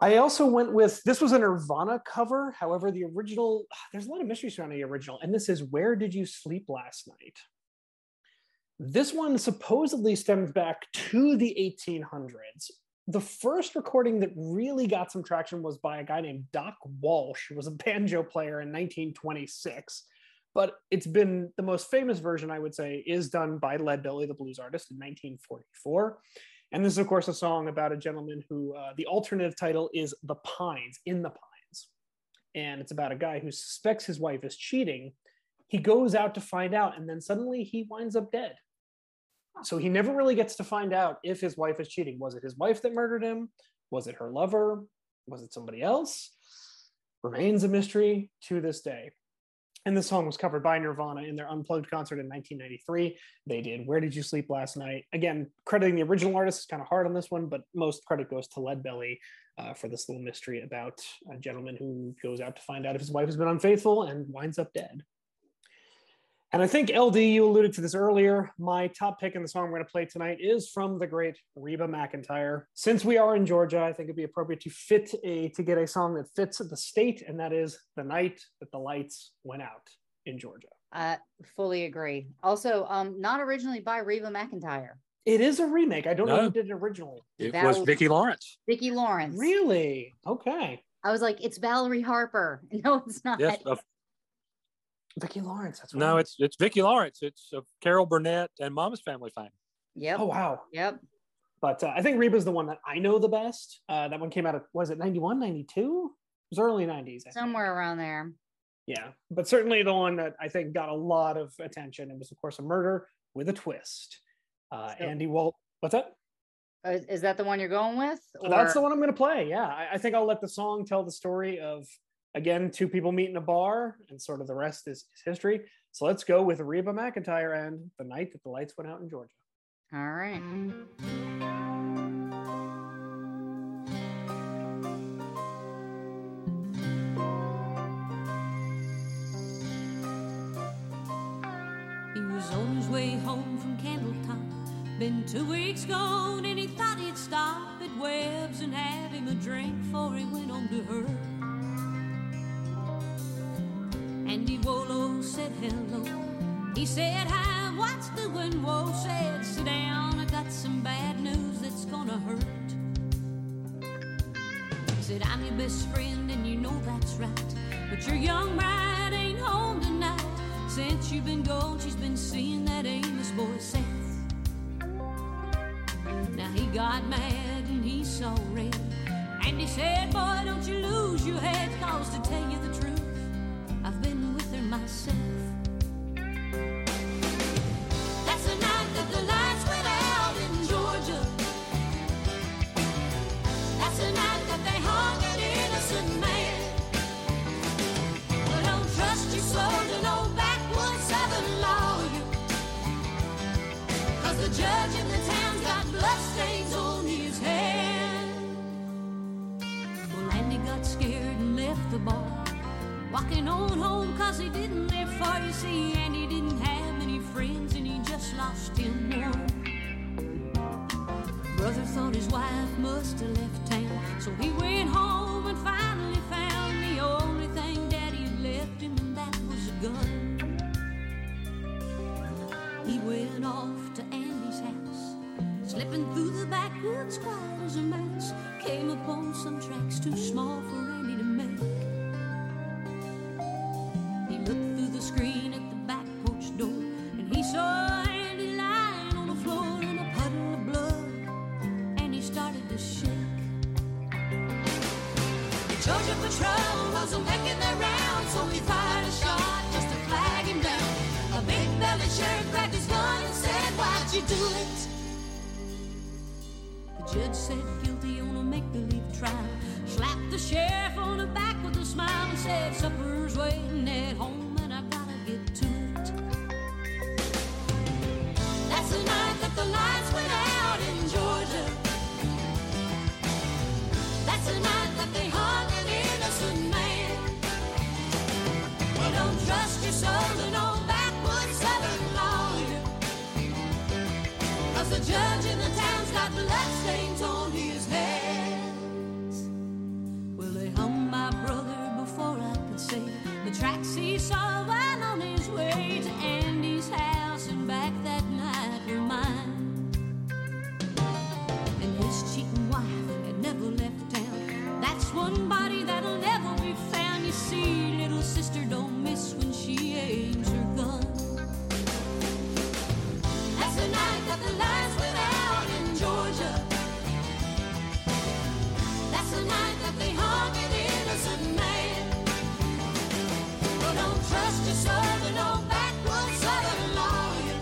I also went with, this was a Nirvana cover. However, the original, there's a lot of mystery surrounding the original. And this is Where Did You Sleep Last Night? This one supposedly stems back to the 1800s. The first recording that really got some traction was by a guy named Doc Walsh, who was a banjo player in 1926. But it's been, the most famous version, I would say, is done by Lead Belly, the blues artist, in 1944. And this is, of course, a song about a gentleman who, the alternative title is The Pines, In the Pines. And it's about a guy who suspects his wife is cheating. He goes out to find out, and then suddenly he winds up dead. So he never really gets to find out if his wife is cheating. Was it his wife that murdered him? Was it her lover? Was it somebody else? Remains a mystery to this day. And this song was covered by Nirvana in their Unplugged concert in 1993. They did Where Did You Sleep Last Night? Again, crediting the original artist is kind of hard on this one, but most credit goes to Lead Belly for this little mystery about a gentleman who goes out to find out if his wife has been unfaithful and winds up dead. And I think, LD, you alluded to this earlier. My top pick in the song we're going to play tonight is from the great Reba McEntire. Since we are in Georgia, I think it'd be appropriate to get a song that fits the state, and that is The Night That the Lights Went Out in Georgia. I fully agree. Also, not originally by Reba McEntire. It is a remake. I don't know who did it originally. It was Vicki Lawrence. Vicki Lawrence. Really? Okay. I was like, it's Valerie Harper. No, it's not. Yes, Vicki Lawrence. That's no, it's Vicki Lawrence. It's Carol Burnett and Mama's Family Fame. Yep. Oh wow. Yep. But I think Reba's the one that I know the best. That one came out of, was it 91, 92? It was early 90s. Somewhere around there. Yeah, but certainly the one that I think got a lot of attention. It was, of course, a murder with a twist. Andy Walt. What's that? Is that the one you're going with? Or? That's the one I'm going to play. Yeah, I think I'll let the song tell the story of. Again, two people meet in a bar, and sort of the rest is history. So let's go with Reba McEntire and The Night That the Lights Went Out in Georgia. All right. He was on his way home from Candletop. Been 2 weeks gone, and he thought he'd stop at Webb's and have him a drink before he went on to her. Andy Wolo said hello. He said, hi, what's doing? Woe said, sit down, I got some bad news that's gonna hurt. Said, I'm your best friend and you know that's right, but your young bride ain't home tonight. Since you've been gone, she's been seeing that Amos boy Seth. Now he got mad and he saw red, and he said, boy, don't you lose your head, cause to tell you the truth, I've been with her myself. That's the night that the lights went out in Georgia. That's the night that they hung an innocent man. Well, don't trust your soldier, no backwoods Southern lawyer, cause the judge in the town's got bloodstains on his hand. Well, Andy got scared and left the bar, walking on home cause he didn't live far, you see. And he didn't have many friends and he just lost him more. Brother thought his wife must have left town, so he went home and finally found the only thing Daddy had left him, and that was a gun. He went off to Andy's house, slipping through the backwoods quiet as a mouse, came upon some tracks too small for Andy to make. Looked through the screen at the back porch door, and he saw Andy lying on the floor in a puddle of blood, and he started to shake. The Georgia Patrol wasn't making their rounds, so he fired a shot just to flag him down. A big-bellied sheriff grabbed his gun and said, why'd you do it? The judge said, guilty on a make-believe trial. Slapped the sheriff on the back with a smile and said, supper's waiting at home and I gotta get to it. That's the night that the lights went out in Georgia. That's the night that they hung an innocent man. Well, don't trust your soul to no backwoods southern lawyer, 'cause the judge in the town's got bloodstains on his hands. Well, they hung my brother before I could say the tracks he saw while on his way to Andy's house and back that night were mine. And his cheating wife had never left town. That's one body that'll never be found. You see, little sister don't miss when she aims her gun. That's the night that the lights went out in Georgia. That's the night that they hung an innocent man. Well, don't trust your soul to no backwoods southern lawyer,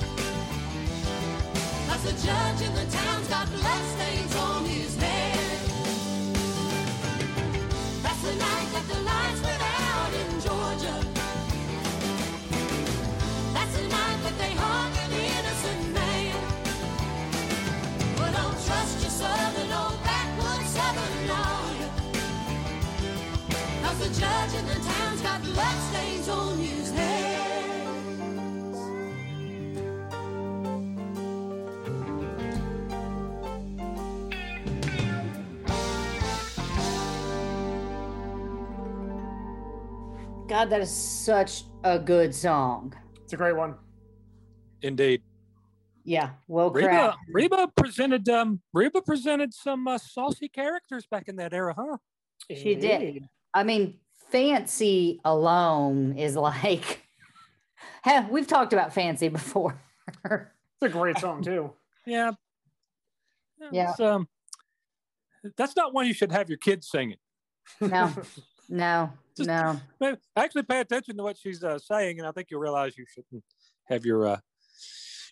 'cause the judge in the town's got bloodstains on his hands. That's the night that the lights went out in Georgia. That's the night that they hung an innocent man. Don't trust your southern old backwoods southern lawyer, 'cause the judge in the town's got bloodstains on his hands. God, that is such a good song. It's a great one. Indeed. Yeah, well, Reba presented some saucy characters back in that era, huh? She did. I mean, Fancy alone is like, we've talked about Fancy before. It's a great song too. Yeah, yeah. That's not one you should have your kids singing. No. Actually, pay attention to what she's saying, and I think you'll realize you shouldn't have your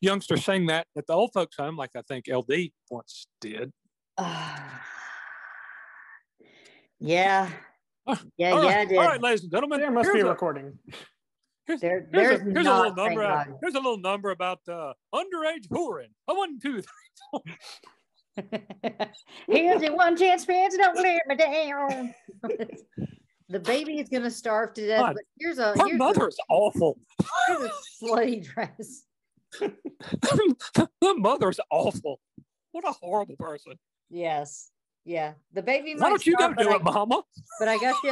youngster sang that at the old folks home, like I think LD once did. All right, ladies and gentlemen, there must be a recording. Here's a little number about underage whoring. A 1, 2, 3, 4. Here's the one chance, friends, don't let me down. The baby is gonna starve to death. God, but her mother's awful. Here's a slutty dress. The mother's awful. What a horrible person. Yes. Yeah. The baby. Why don't you go do it, Mama? But I got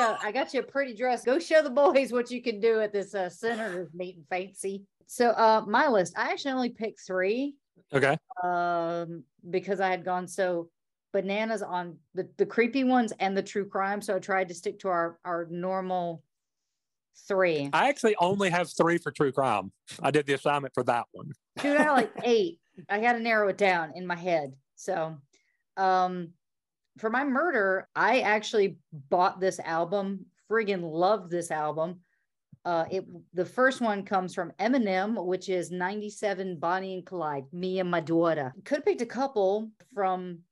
you a pretty dress. Go show the boys what you can do at this senator's meeting, Fancy. So my list, I actually only picked 3. Okay. Because I had gone so bananas on the creepy ones and the true crime. So I tried to stick to our normal 3. I actually only have 3 for true crime. I did the assignment for that one. Dude, I had like 8. I got to narrow it down in my head. So for my murder, I actually bought this album, friggin' loved this album. The first one comes from Eminem, which is 97 Bonnie and Clyde, Me and My Daughter. Could have picked a couple from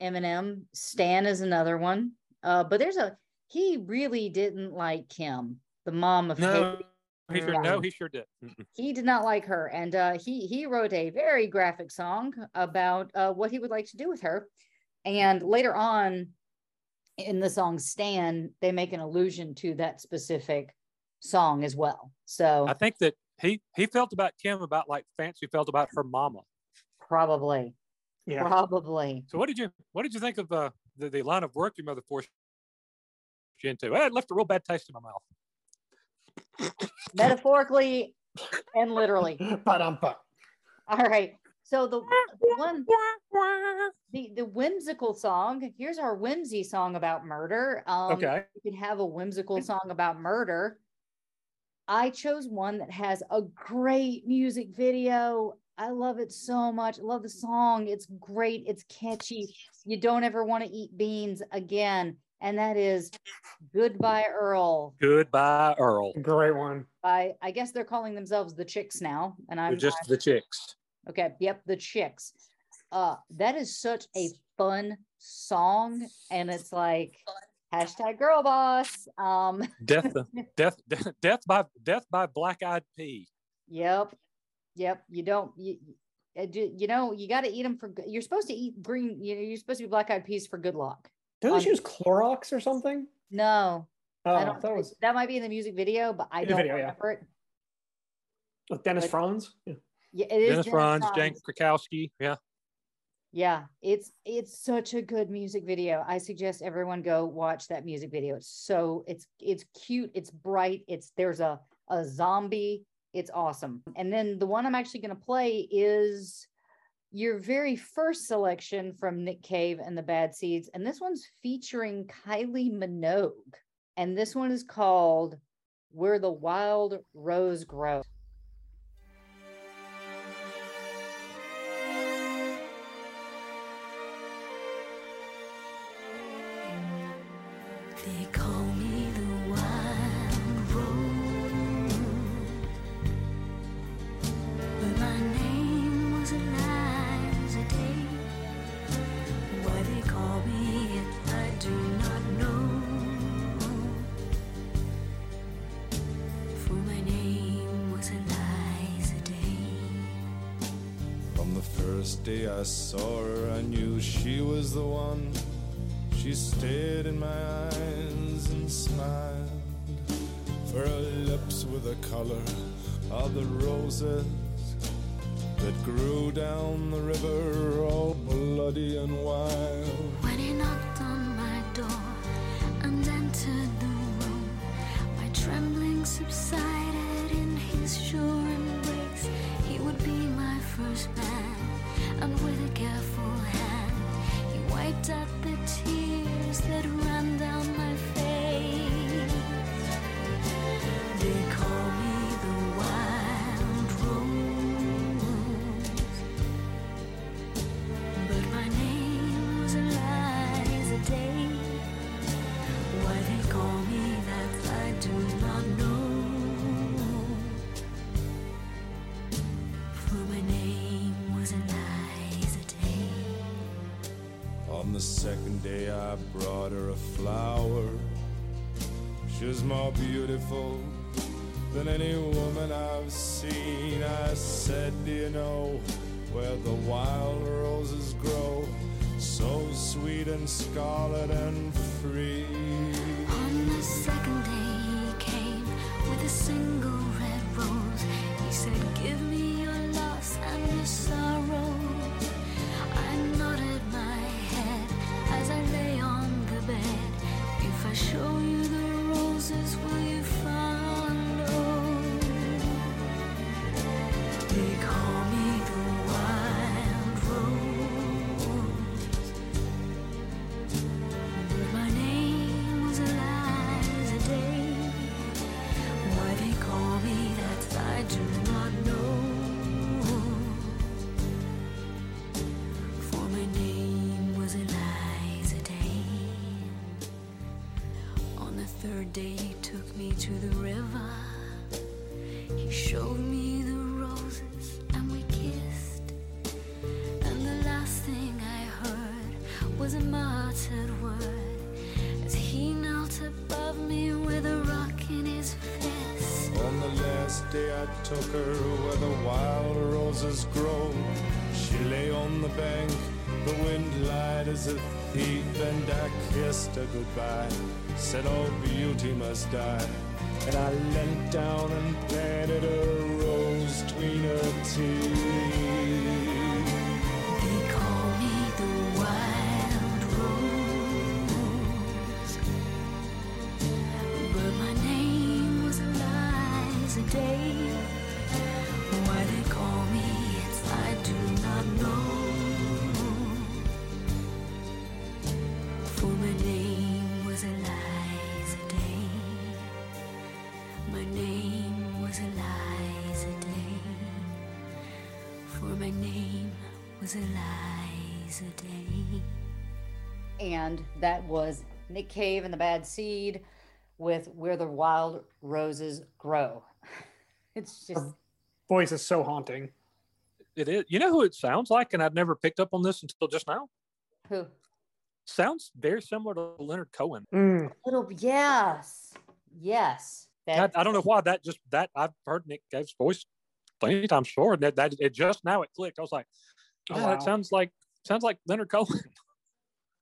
Eminem. Stan is another one. But he really didn't like Kim, the mom of Katie. He sure did. Mm-mm. He did not like her, and he wrote a very graphic song about what he would like to do with her. And later on in the song Stan, they make an allusion to that specific song as well. So I think that he felt about Kim about like Fancy felt about her mama. Probably. Yeah. Probably. So what did you think of the line of work your mother forced you into? It left a real bad taste in my mouth. Metaphorically and literally. All right. So the whimsical song. Here's our whimsy song about murder. Okay. You can have a whimsical song about murder. I chose one that has a great music video. I love it so much. I love the song. It's great. It's catchy. You don't ever want to eat beans again. And that is Goodbye, Earl. Goodbye, Earl. Great one. I guess they're calling themselves the Chicks now. And I'm just the Chicks. Okay. Yep. The Chicks. That is such a fun song, and it's like hashtag girl boss. Death by Black Eyed Pea. Yep. You got to eat them for. You're supposed to eat green. You're supposed to be Black Eyed Peas for good luck. Don't you use Clorox or something? No. Oh, I don't. That might be in the music video, but I don't remember it. With Dennis Franz. Yeah, it is. Dennis Franz, Jane Krakowski. Yeah. Yeah, it's such a good music video. I suggest everyone go watch that music video. It's cute. It's bright. There's a zombie. It's awesome. And then the one I'm actually going to play is your very first selection from Nick Cave and the Bad Seeds. And this one's featuring Kylie Minogue. And this one is called Where the Wild Rose Grows. They call me the wild rose. First day I saw her, I knew she was the one. She stared in my eyes and smiled, for her lips were the color of the roses that grew down the river, all bloody and wild. When he knocked on my door and entered the room, my trembling subsided in his sure embrace. He would be my first man, and with a careful hand, he wiped out the tears that ran down my face. They call me the wild rose, but my name was Eliza Day. Why they call me that, I do not know. On the second day I brought her a flower. She was more beautiful than any woman I've seen. I said, do you know where the wild roses grow, so sweet and scarlet and free? On the second day he came with a single red rose. He said, give me your loss and your sorrow. I nodded my I lay on the bed. If I show you the roses, will you follow? They call me the wild rose, but my name was Eliza Day. Why they call me that, I do not know. For my name was Eliza. The third day he took me to the river. He showed me the roses and we kissed. And the last thing I heard was a muttered word as he knelt above me with a rock in his fist. On the last day I took her where the wild roses grow. She lay on the bank, the wind lied as a thief, and I kissed her goodbye. Said all beauty must die, and I leant down and planted a rose between her teeth. They call me the wild rose, but my name was Eliza Day. Why they call me it, I do not know. And that was Nick Cave and the Bad Seed with Where the Wild Roses Grow. It's just... Her voice is so haunting. It is. You know who it sounds like? And I've never picked up on this until just now. Who? sounds very similar to Leonard Cohen. Mm. A little, yes. Yes. I don't know why that just, that I've heard Nick Cave's voice plenty of times before. And that it just now it clicked. I was like, oh, wow. That sounds like Leonard Cohen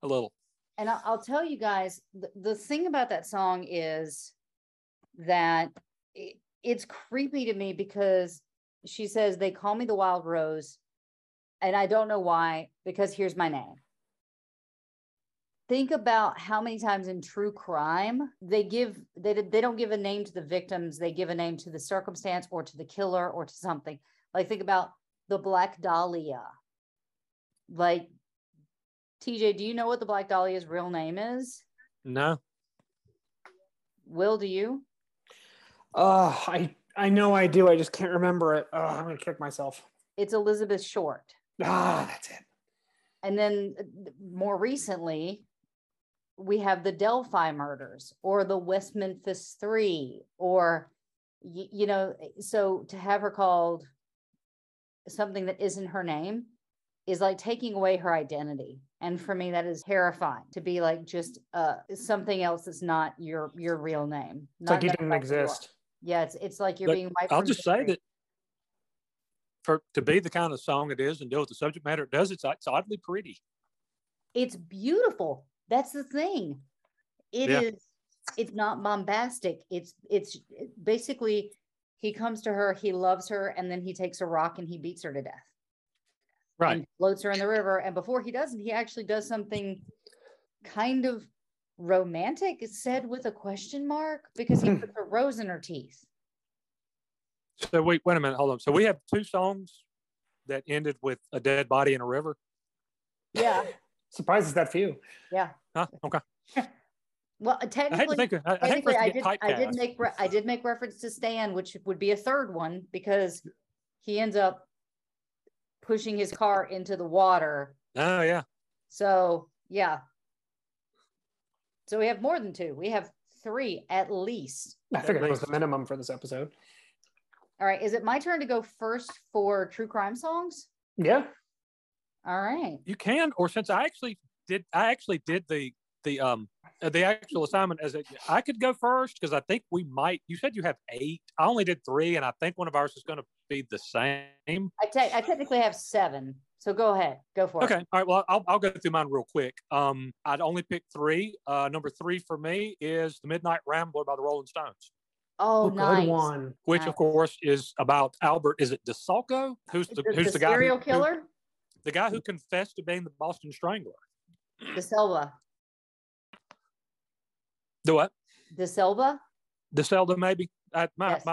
a little. And I'll tell you guys, the thing about that song is that it's creepy to me because she says, they call me the Wild Rose. And I don't know why, because here's my name. Think about how many times in true crime they don't give a name to the victims. They give a name to the circumstance or to the killer or to something. Like, think about the Black Dahlia. Like, TJ, do you know what the Black Dahlia's real name is? No. Will, do you? I know I do. I just can't remember it. I'm going to kick myself. It's Elizabeth Short. Ah, that's it. And then more recently, we have the Delphi murders or the West Memphis Three, or, you know, so to have her called something that isn't her name is like taking away her identity. And for me, that is terrifying, to be like just something else that's not your real name. It's like you didn't exist. Yeah, it's like you're being wiped. I'll just say that to be the kind of song it is and deal with the subject matter it does, it's oddly pretty. It's beautiful. That's the thing. It is. It's not bombastic. It's basically, he comes to her, he loves her, and then he takes a rock and he beats her to death. Right. And floats her in the river. And before he doesn't, he actually does something kind of romantic. It's said with a question mark because he puts a rose in her teeth. So wait a minute, hold on. So we have two songs that ended with a dead body in a river? Yeah. Surprises that few. Yeah. Huh? Okay. Well, I did make reference to Stan, which would be a third one, because he ends up pushing his car into the water. Oh, yeah. So, yeah. So we have more than two. We have three at least. I figured that was the minimum for this episode. All right. Is it my turn to go first for true crime songs? Yeah. All right. You can, or since I actually did the actual assignment I could go first, because I think we might. You said you have 8. I only did 3, and I think one of ours is going to be the same. I technically have 7, so go ahead, go for it. Okay. All right. Well, I'll go through mine real quick. I'd only pick 3. Number 3 for me is The Midnight Rambler by the Rolling Stones. Oh, nice. Good one. Which, of course, is about Albert. Is it DeSalco? Who's the guy? Serial killer? The guy who confessed to being the Boston Strangler. DeSalva. The what? DeSalva? DeSalva, maybe. My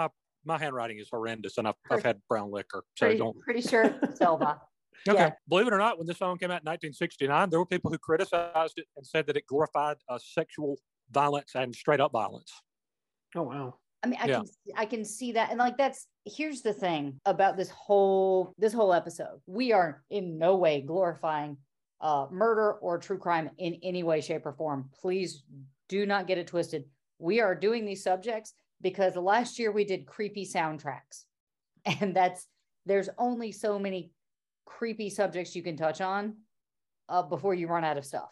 handwriting is horrendous, and I've had brown liquor. So pretty sure DeSalva. Okay. Yeah. Believe it or not, when this song came out in 1969, there were people who criticized it and said that it glorified sexual violence and straight-up violence. Oh, wow. I mean, I can see that. And like, here's the thing about this whole episode. We are in no way glorifying murder or true crime in any way, shape, or form. Please do not get it twisted. We are doing these subjects because last year we did creepy soundtracks. And there's only so many creepy subjects you can touch on before you run out of stuff.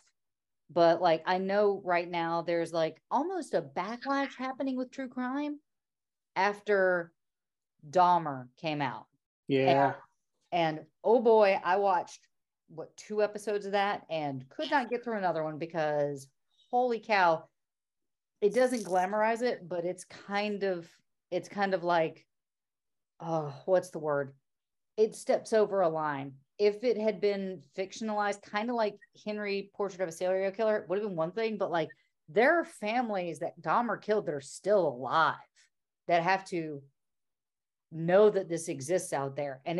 But like, I know right now there's like almost a backlash happening with true crime after Dahmer came out. Yeah. And oh boy, I watched 2 episodes of that and could not get through another one, because holy cow, it doesn't glamorize it, but it's kind of like, oh, what's the word? It steps over a line. If it had been fictionalized, kind of like Henry, Portrait of a Serial Killer, it would have been one thing, but like, there are families that Dahmer killed that are still alive that have to know that this exists out there. And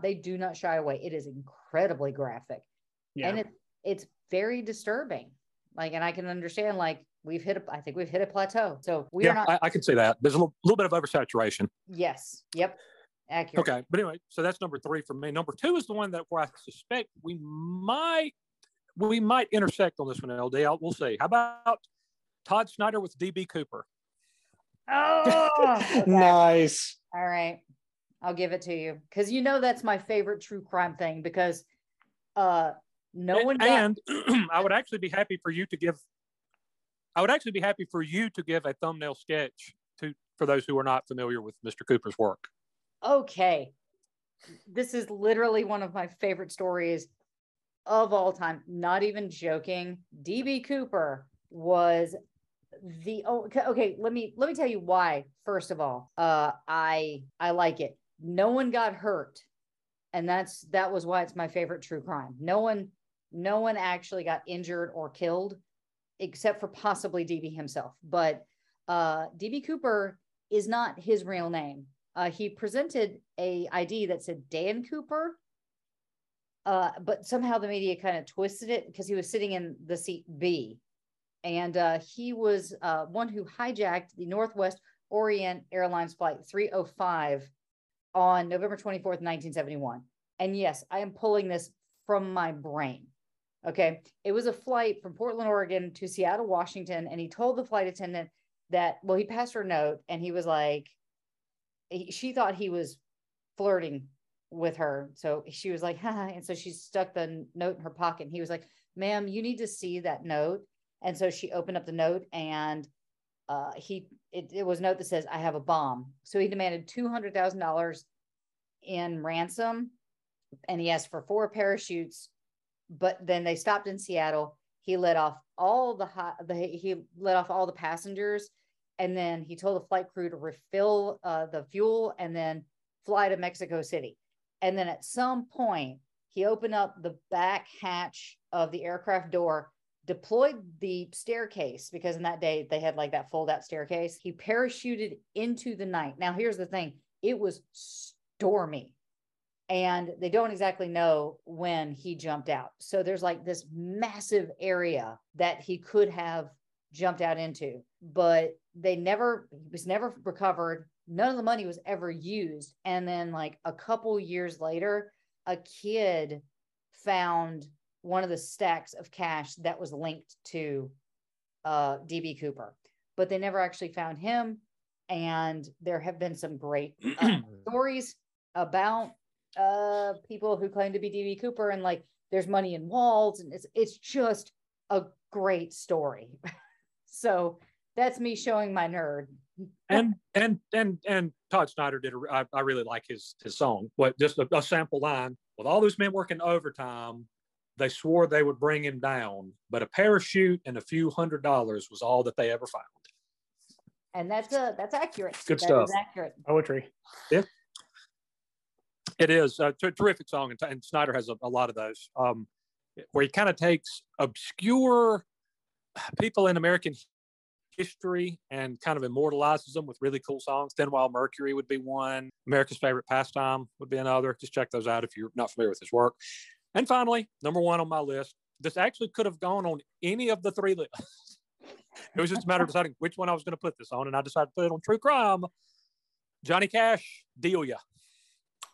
they do not shy away. It is incredibly graphic. Yeah. And it's very disturbing. Like, and I can understand, like, I think we've hit a plateau. So we are not. I can see that. There's a little bit of oversaturation. Yes. Yep. Accurate. Okay, but anyway, so that's number 3 for me. Number 2 is the one where I suspect we might intersect on this one, LD. We'll see. How about Todd Snyder with DB Cooper? Oh, okay. Nice. All right, I'll give it to you, because you know that's my favorite true crime thing. Because And I would actually be happy for you to give. I would actually be happy for you to give a thumbnail sketch to for those who are not familiar with Mr. Cooper's work. Okay, this is literally one of my favorite stories of all time. Not even joking. D.B. Cooper was the Let me tell you why. First of all, I like it. No one got hurt, and that was why it's my favorite true crime. No one actually got injured or killed, except for possibly D.B. himself. But D.B. Cooper is not his real name. He presented a ID that said Dan Cooper, but somehow the media kind of twisted it because he was sitting in the seat B. And he was one who hijacked the Northwest Orient Airlines Flight 305 on November 24th, 1971. And yes, I am pulling this from my brain. Okay, it was a flight from Portland, Oregon to Seattle, Washington, and he told the flight attendant that, well, he passed her note, and he was like, she thought he was flirting with her, so she was like, ha, and so she stuck the note in her pocket, and he was like, ma'am, you need to see that note, and so she opened up the note, and it was a note that says, I have a bomb, so he demanded $200,000 in ransom, and he asked for 4 parachutes. But then they stopped in Seattle. He let off all the passengers, and then he told the flight crew to refill the fuel and then fly to Mexico City. And then at some point, he opened up the back hatch of the aircraft door, deployed the staircase, because in that day they had like that fold-out staircase. He parachuted into the night. Now, here's the thing. It was stormy, and they don't exactly know when he jumped out. So there's like this massive area that he could have jumped out into, but he was never recovered. None of the money was ever used. And then like a couple years later, a kid found one of the stacks of cash that was linked to D.B. Cooper, but they never actually found him. And there have been some great stories about people who claim to be D.B. Cooper, and like there's money in walls, and it's just a great story. So that's me showing my nerd. and Todd Snyder did. I really like his song. But just a sample line: with all those men working overtime, they swore they would bring him down, but a parachute and a few $100 was all that they ever found. And that's accurate. Good stuff. Accurate poetry. Yeah. It is a terrific song, and Snyder has a lot of those, where he kind of takes obscure people in American history and kind of immortalizes them with really cool songs. Thin Wild Mercury would be one. America's Favorite Pastime would be another. Just check those out if you're not familiar with his work. And finally, number one on my list, this actually could have gone on any of the three lists. It was just a matter of deciding which one I was going to put this on, and I decided to put it on True Crime. Johnny Cash, Delia.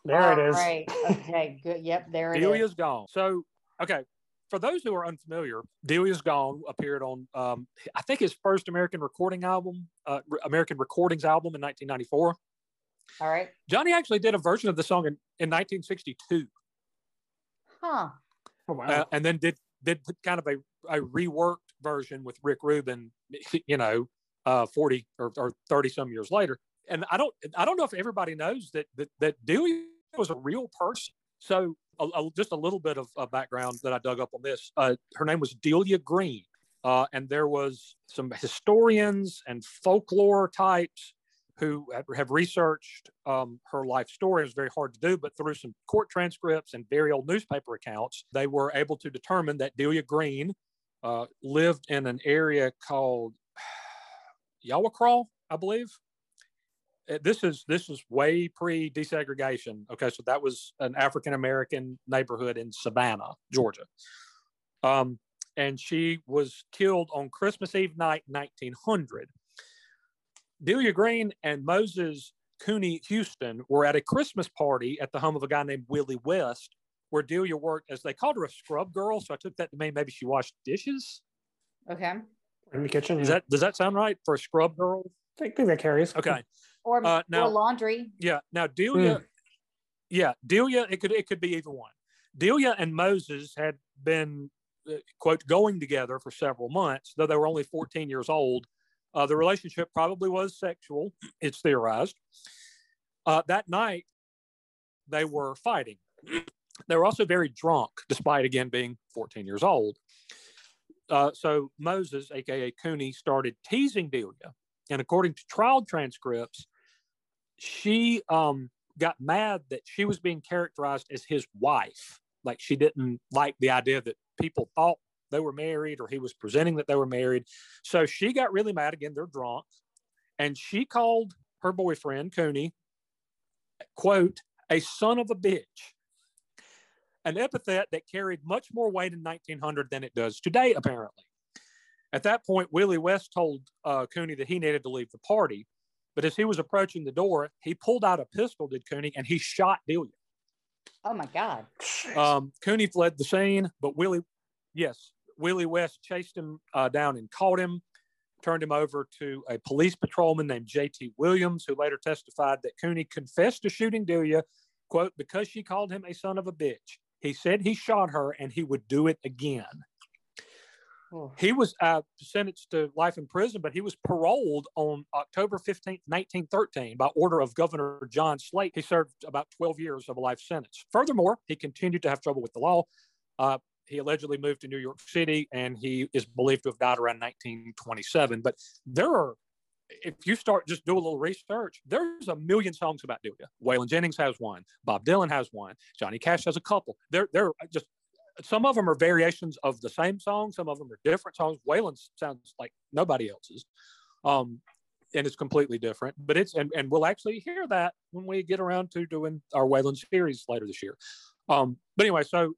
There it is. Right. Okay. Good. Yep. There it is. Delia's Gone. So, okay. For those who are unfamiliar, Delia's Gone appeared on, I think, his first American Recordings album in 1994. All right. Johnny actually did a version of the song in 1962. Huh. Oh, wow. And then did kind of a reworked version with Rick Rubin, 40 or 30 some years later. And I don't know if everybody knows that Dewey was a real person. So just a little bit of background that I dug up on this. Her name was Delia Green. And there was some historians and folklore types who have researched her life story. It was very hard to do, but through some court transcripts and very old newspaper accounts, they were able to determine that Delia Green lived in an area called Yawacraw, I believe. This is way pre-desegregation. Okay, so that was an African-American neighborhood in Savannah, Georgia. And she was killed on Christmas Eve night, 1900. Delia Green and Moses Cooney Houston were at a Christmas party at the home of a guy named Willie West, where Delia worked, as they called her, a scrub girl. So I took that to mean maybe she washed dishes. Okay. In the kitchen. Does that sound right for a scrub girl? I think that carries. Okay. Or laundry. Yeah. Now Delia. Yeah, Delia. It could be either one. Delia and Moses had been, quote, going together for several months, though they were only 14 years old. The relationship probably was sexual, it's theorized. That night, they were fighting. They were also very drunk, despite, again, being 14 years old. So Moses, a.k.a. Cooney, started teasing Delia. And according to trial transcripts, she got mad that she was being characterized as his wife. Like, she didn't like the idea that people thought they were married or he was presenting that they were married. So she got really mad. Again, they're drunk. And she called her boyfriend, Cooney, quote, a son of a bitch. An epithet that carried much more weight in 1900 than it does today, apparently. At that point, Willie West told Cooney that he needed to leave the party, but as he was approaching the door, he pulled out a pistol, did Cooney, and he shot Delia. Oh, my God. Cooney fled the scene, but Willie West chased him down and caught him, turned him over to a police patrolman named J.T. Williams, who later testified that Cooney confessed to shooting Delia, quote, because she called him a son of a bitch. He said he shot her and he would do it again. Oh. He was sentenced to life in prison, but he was paroled on October 15th, 1913 by order of Governor John Slate. He served about 12 years of a life sentence. Furthermore, he continued to have trouble with the law. He allegedly moved to New York City and he is believed to have died around 1927. But if you start, just do a little research, there's a million songs about Delia. Waylon Jennings has one. Bob Dylan has one. Johnny Cash has a couple. They're just, some of them are variations of the same song. Some of them are different songs. Waylon sounds like nobody else's. And it's completely different, but and we'll actually hear that when we get around to doing our Waylon series later this year. But anyway, so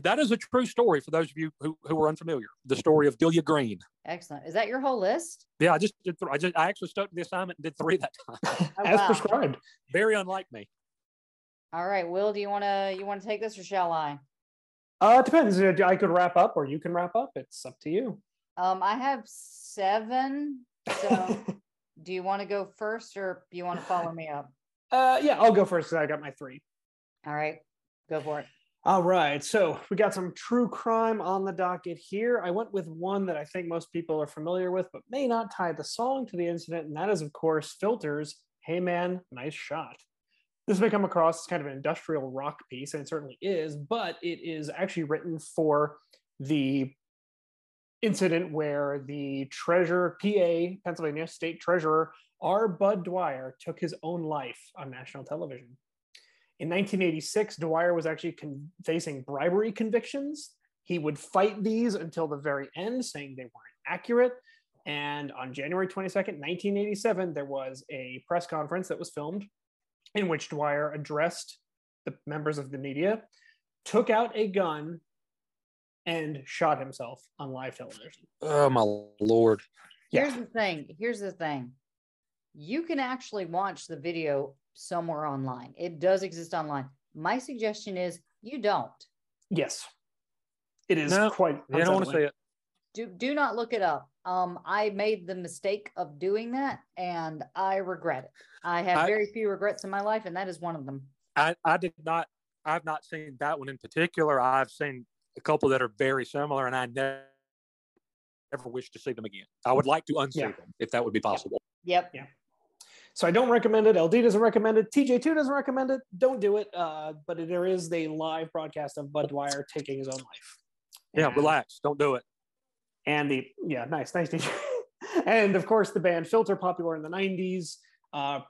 that is a true story for those of you who are unfamiliar. The story of Delia Green. Excellent. Is that your whole list? Yeah, I just did. I actually stuck to the assignment and did 3 that time, as prescribed. Very unlike me. All right, Will, do you want to take this, or shall I? It depends. I could wrap up, or you can wrap up. It's up to you. I have 7. So, do you want to go first, or do you want to follow me up? Yeah, I'll go first. I got my 3. All right, go for it. All right, so we got some true crime on the docket here. I went with one that I think most people are familiar with, but may not tie the song to the incident, and that is, of course, Filter's Hey Man, Nice Shot. This may come across as kind of an industrial rock piece, and it certainly is, but it is actually written for the incident where the Pennsylvania State Treasurer, R. Bud Dwyer, took his own life on national television. In 1986, Dwyer was actually facing bribery convictions. He would fight these until the very end, saying they weren't accurate. And on January 22nd, 1987, there was a press conference that was filmed in which Dwyer addressed the members of the media, took out a gun, and shot himself on live television. Oh, my Lord. Yeah. Here's the thing. You can actually watch the video somewhere online. It does exist online. My suggestion is you don't. Yes. It is quite. I don't want to say it. Do not look it up. I made the mistake of doing that and I regret it. I have very few regrets in my life, and that is one of them. I've not seen that one in particular. I've seen a couple that are very similar, and I never wish to see them again. I would like to unsee them if that would be possible. Yep. Yeah. So I don't recommend it. LD doesn't recommend it. TJ2 doesn't recommend it. Don't do it. But there is the live broadcast of Bud Dwyer taking his own life. Yeah, relax. Don't do it. And nice TJ. And of course, the band Filter, popular in the 90s,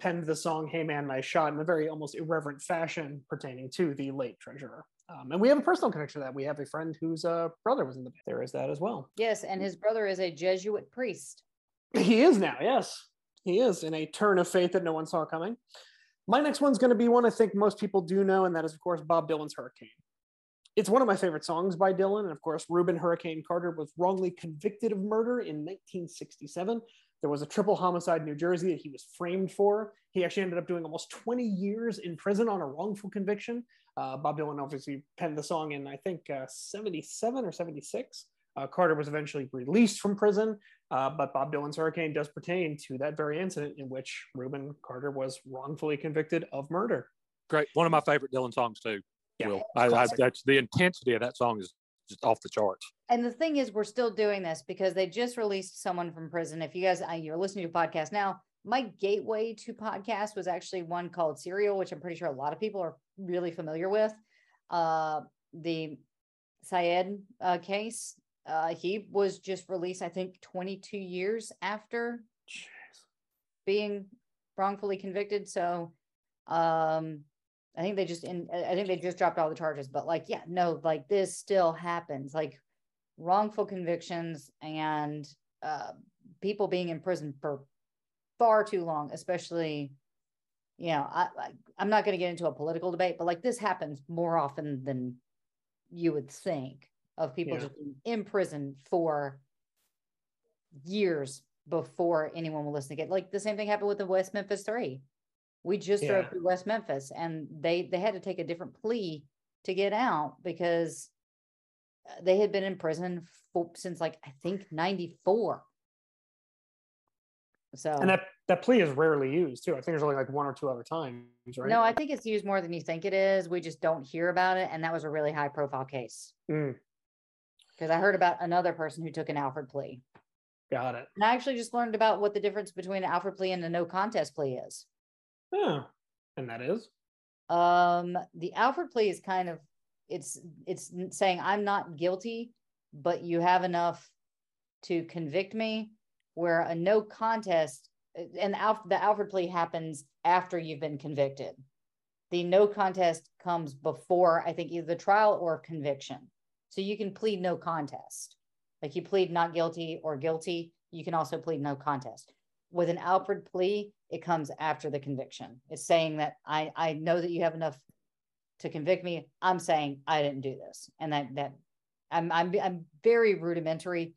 penned the song "Hey Man, Nice Shot" in a very almost irreverent fashion, pertaining to the late treasurer. And we have a personal connection to that. We have a friend whose brother was in the band. There is that as well. Yes, and his brother is a Jesuit priest. He is now. Yes. He is, in a turn of fate that no one saw coming. My next one's going to be one I think most people do know, and that is, of course, Bob Dylan's Hurricane. It's one of my favorite songs by Dylan, and of course, Reuben Hurricane Carter was wrongly convicted of murder in 1967. There was a triple homicide in New Jersey that he was framed for. He actually ended up doing almost 20 years in prison on a wrongful conviction. Bob Dylan obviously penned the song in, I think, 77 or 76. Carter was eventually released from prison, but Bob Dylan's Hurricane does pertain to that very incident in which Reuben Carter was wrongfully convicted of murder. Great. One of my favorite Dylan songs, too. Will. That's the intensity of that song is just off the charts. And the thing is, we're still doing this because they just released someone from prison. If you guys, you're listening to a podcast now, my gateway to podcast was actually one called Serial, which I'm pretty sure a lot of people are really familiar with. The Syed case, he was just released, I think, 22 years after being wrongfully convicted. So I think they just dropped all the charges, but this still happens, like wrongful convictions and people being in prison for far too long, especially, I'm not going to get into a political debate, but this happens more often than you would think, of people just being in prison for years before anyone will listen to it. The same thing happened with the West Memphis Three. We just drove through West Memphis, and they had to take a different plea to get out because they had been in prison since I think 1994. So, and that plea is rarely used too. I think there's only one or two other times, right? No, I think it's used more than you think it is. We just don't hear about it, and that was a really high profile case. Because I heard about another person who took an Alford plea. Got it. And I actually just learned about what the difference between an Alford plea and a no contest plea is. Oh, and that is? The Alford plea is kind of, it's saying I'm not guilty, but you have enough to convict me, where a no contest, and the Alford plea happens after you've been convicted. The no contest comes before, I think, either the trial or conviction. So you can plead no contest. You plead not guilty or guilty, you can also plead no contest. With an Alford plea, it comes after the conviction. It's saying that I know that you have enough to convict me. I'm saying I didn't do this. And that I'm very rudimentary.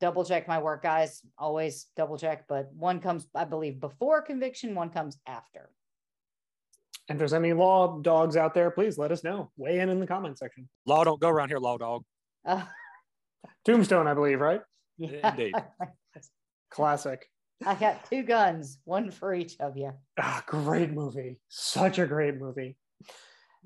Double check my work, guys. Always double check. But one comes, I believe, before conviction, one comes after. And if there's any law dogs out there, please let us know. Weigh in the comment section. Law don't go around here, law dog. Tombstone, I believe, right? Indeed. Classic. I got two guns, one for each of you. Ah, great movie. Such a great movie.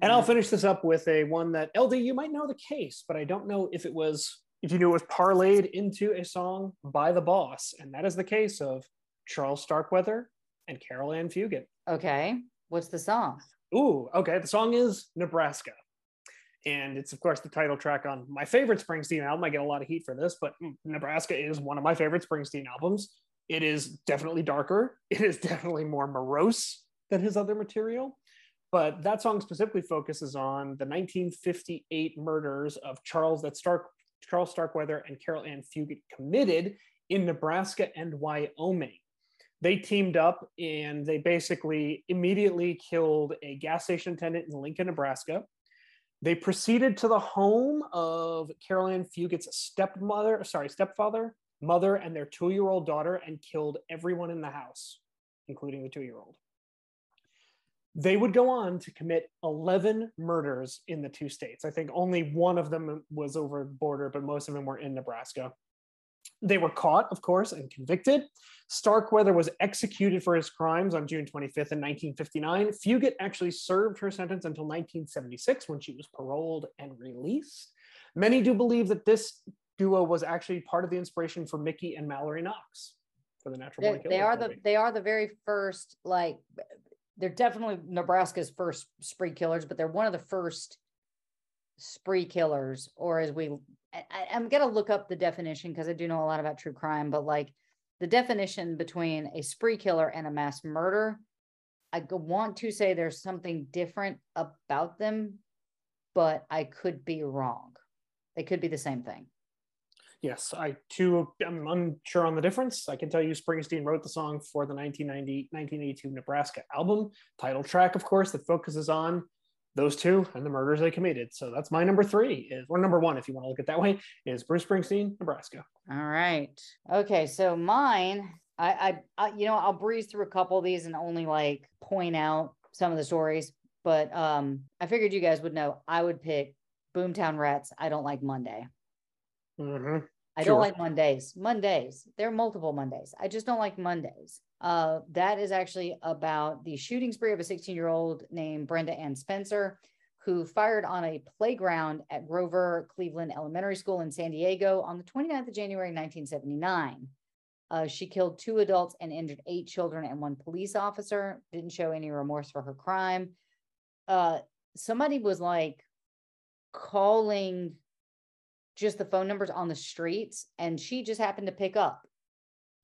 And I'll finish this up with a one that, LD, you might know the case, but I don't know if you knew it was parlayed into a song by The Boss. And that is the case of Charles Starkweather and Carol Ann Fugin. Okay. What's the song? Ooh, okay. The song is Nebraska. And it's, of course, the title track on my favorite Springsteen album. I get a lot of heat for this, but Nebraska is one of my favorite Springsteen albums. It is definitely darker. It is definitely more morose than his other material. But that song specifically focuses on the 1958 murders of Charles Starkweather and Carol Ann Fugin committed in Nebraska and Wyoming. They teamed up and they basically immediately killed a gas station attendant in Lincoln, Nebraska. They proceeded to the home of Carol Ann Fugin's stepfather, mother, and their 2-year-old daughter, and killed everyone in the house, including the 2-year-old. They would go on to commit 11 murders in the two states. I think only one of them was over the border, but most of them were in Nebraska. They were caught, of course, and convicted. Starkweather was executed for his crimes on June 25th in 1959. Fugit actually served her sentence until 1976 when she was paroled and released. Many do believe that this duo was actually part of the inspiration for Mickey and Mallory Knox for the Natural Born Killers. They are the very first, they're definitely Nebraska's first spree killers, but they're one of the first spree killers, or as we... I'm going to look up the definition because I do know a lot about true crime, but the definition between a spree killer and a mass murder, I want to say there's something different about them, but I could be wrong. They could be the same thing. Yes, I'm unsure on the difference. I can tell you Springsteen wrote the song for the 1982 Nebraska album, title track, of course, that focuses on those two and the murders they committed. So that's my number one, if you want to look at that way, is Bruce Springsteen, Nebraska. All right. Okay. So mine, I'll breeze through a couple of these and only point out some of the stories, but I figured you guys would know. I would pick Boomtown Rats. I don't like Monday. Mm-hmm. I don't like Mondays. There are multiple Mondays. I just don't like Mondays. That is actually about the shooting spree of a 16-year-old named Brenda Ann Spencer, who fired on a playground at Grover Cleveland Elementary School in San Diego on the 29th of January, 1979. She killed 2 adults and injured 8 children and 1 police officer. Didn't show any remorse for her crime. Somebody was like calling just the phone numbers on the streets, and she just happened to pick up,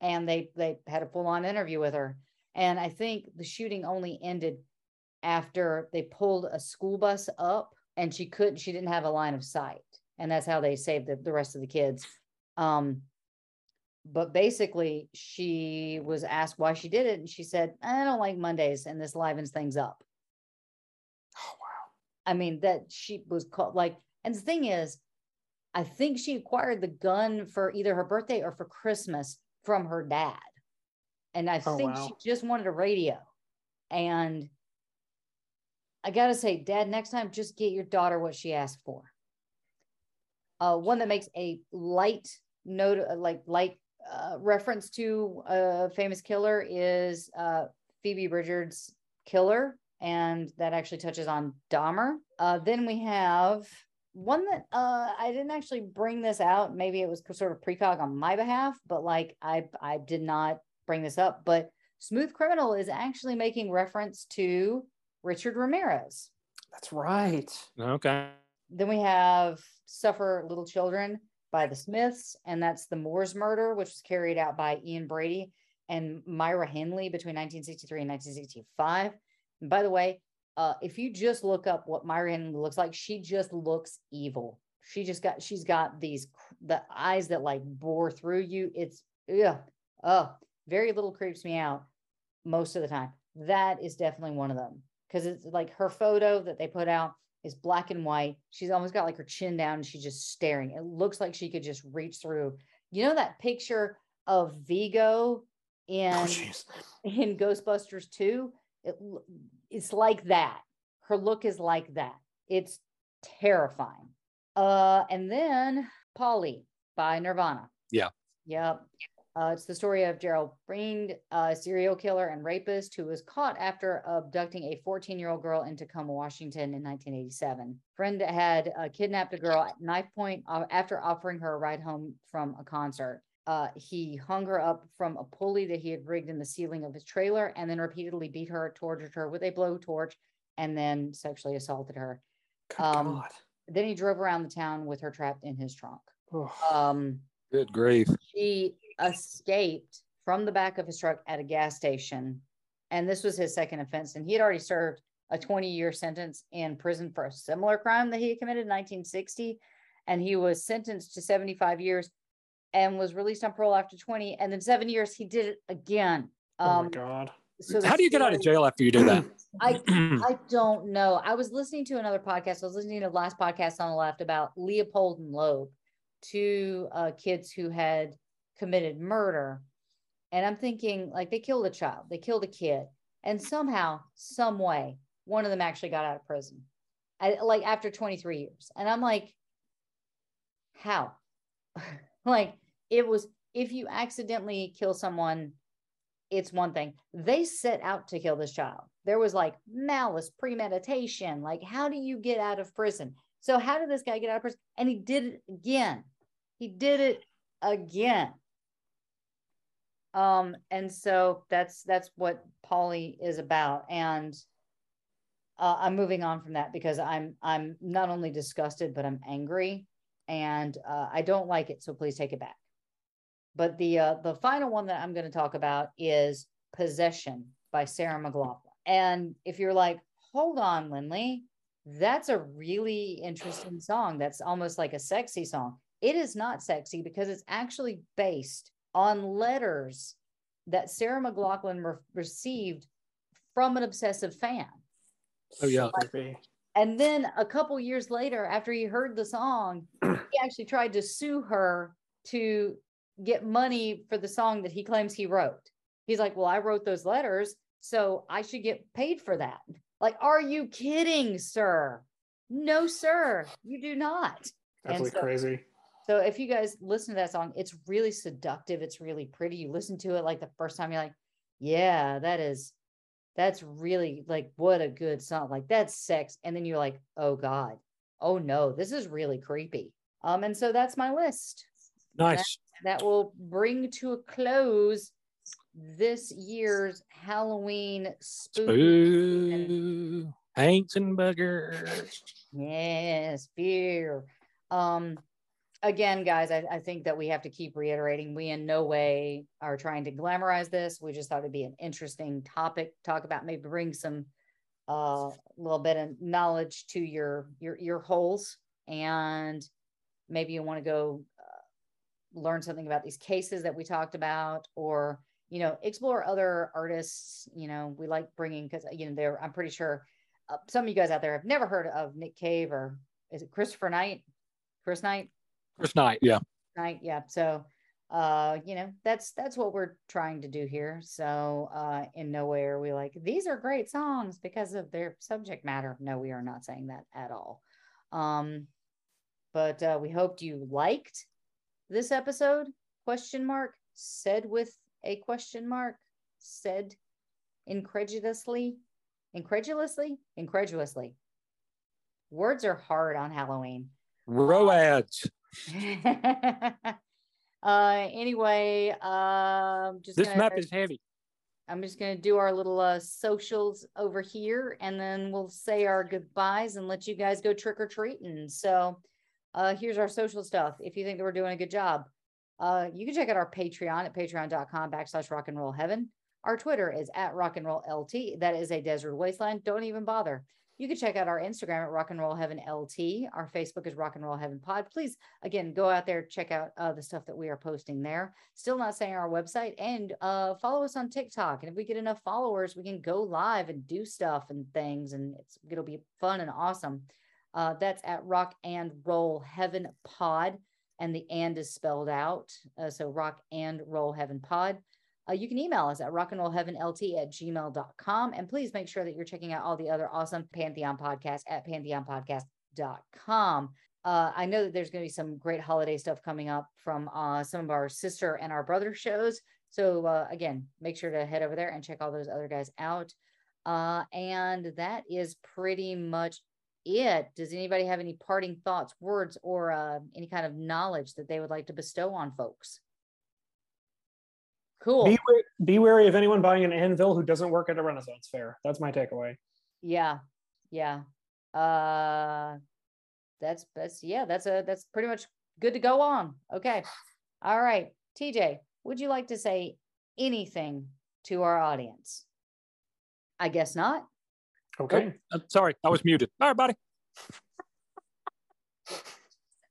and they had a full-on interview with her. And I think the shooting only ended after they pulled a school bus up, and she didn't have a line of sight, and that's how they saved the rest of the kids. But basically, she was asked why she did it, and she said, "I don't like Mondays, and this livens things up." Oh, wow. I mean, that she was called, like, and the thing is, I think she acquired the gun for either her birthday or for Christmas from her dad. And I think she just wanted a radio. And I got to say, Dad, next time, just get your daughter what she asked for. One that makes a light note, reference to a famous killer is Phoebe Bridgers' Killer. And that actually touches on Dahmer. Then we have one that I didn't actually bring this out. Maybe it was sort of precog on my behalf, but like I did not bring this up. But Smooth Criminal is actually making reference to Richard Ramirez. That's right. Okay. Then we have Suffer Little Children by the Smiths, and that's the Moores murder, which was carried out by Ian Brady and Myra Henley between 1963 and 1965. And by the way, if you just look up what Myra Henley looks like, she just looks evil. She's got the eyes that like bore through you. It's, yeah, very little creeps me out most of the time. That is definitely one of them, because it's like her photo that they put out is black and white. She's almost got like her chin down and she's just staring. It looks like she could just reach through. You know that picture of Vigo in Ghostbusters 2? It's like that. Her look is like that. It's terrifying. And then Polly by Nirvana. Yeah. Yep. It's the story of Gerald Breen, a serial killer and rapist who was caught after abducting a 14-year-old girl in Tacoma, Washington in 1987. Friend had kidnapped a girl at knife point after offering her a ride home from a concert. He hung her up from a pulley that he had rigged in the ceiling of his trailer, and then repeatedly beat her, tortured her with a blowtorch, and then sexually assaulted her. God. Then he drove around the town with her trapped in his trunk. Oh, good grief. She escaped from the back of his truck at a gas station, and this was his second offense, and he had already served a 20-year sentence in prison for a similar crime that he had committed in 1960, and he was sentenced to 75 years and was released on parole after 20, and then 7 years he did it again. Oh my God. So how do you get out of jail after you do that? I don't know. I was listening to another podcast. I was listening to the last podcast on the left about Leopold and Loeb, 2 kids who had committed murder, and I'm thinking, like, they killed a kid, and somehow, some way, one of them actually got out of prison, like after 23 years. And I'm like, how? Like, it was, if you accidentally kill someone, it's one thing. They set out to kill this child. There was like malice, premeditation. Like, how do you get out of prison? So how did this guy get out of prison? And he did it again. And so that's what Polly is about. And I'm moving on from that because I'm not only disgusted, but I'm angry, and I don't like it. So please take it back. But the final one that I'm going to talk about is Possession by Sarah McLachlan. And if you're like, hold on, Lindley, that's a really interesting song. That's almost like a sexy song. It is not sexy because it's actually based on letters that Sarah McLachlan received from an obsessive fan. Oh yeah. And then a couple years later, after he heard the song, he actually tried to sue her to get money for the song that he claims he wrote. He's like, well, I wrote those letters, so I should get paid for that. Like, are you kidding, sir? No, sir, you do not. Absolutely crazy. So if you guys listen to that song, it's really seductive. It's really pretty. You listen to it like the first time, you're like, yeah, that is that's really like, what a good song. Like, that's sex. And then you're like, oh God, oh no, this is really creepy. And so that's my list. Nice. That will bring to a close this year's Halloween spook. Hanks and buggers. Yes, beer. Again, guys, I think that we have to keep reiterating, we in no way are trying to glamorize this. We just thought it'd be an interesting topic to talk about, maybe bring some little bit of knowledge to your holes, and maybe you want to go learn something about these cases that we talked about, or, you know, explore other artists. You know, we like bringing, because, you know, there, I'm pretty sure some of you guys out there have never heard of Nick Cave, or is it Chris Knight? Chris Knight, yeah. So, you know, that's what we're trying to do here. So in no way are we like, these are great songs because of their subject matter. No, we are not saying that at all. But we hoped you liked this episode, said with a question mark, said incredulously. Words are hard on Halloween. Roads. Anyway, just this map is heavy. I'm just gonna do our little socials over here, and then we'll say our goodbyes and let you guys go trick-or-treating. So here's our social stuff. If you think that we're doing a good job, you can check out our Patreon at patreon.com/rockandrollheaven. Our Twitter is @rockandrollt. That is a desert wasteland. Don't even bother. You can check out our Instagram @rockandrollheavenlt. Our Facebook is rockandrollheavenpod. Please, again, go out there, check out the stuff that we are posting there. Still not saying our website, and follow us on TikTok. And if we get enough followers, we can go live and do stuff and things, and it'll be fun and awesome. That's @rockandrollheavenpod, and the "and" is spelled out. So rockandrollheavenpod. You can email us at rockandrollheavenlt@gmail.com. And please make sure that you're checking out all the other awesome Pantheon podcasts at pantheonpodcast.com. I know that there's going to be some great holiday stuff coming up from some of our sister and our brother shows. So again, make sure to head over there and check all those other guys out. And that is pretty much it. Does anybody have any parting thoughts, words, or any kind of knowledge that they would like to bestow on folks? Cool. Be wary of anyone buying an anvil who doesn't work at a Renaissance fair. That's my takeaway. Yeah. That's pretty much good to go on. Okay. All right. TJ, would you like to say anything to our audience? I guess not. Okay. Oh, sorry, I was muted. All right, buddy.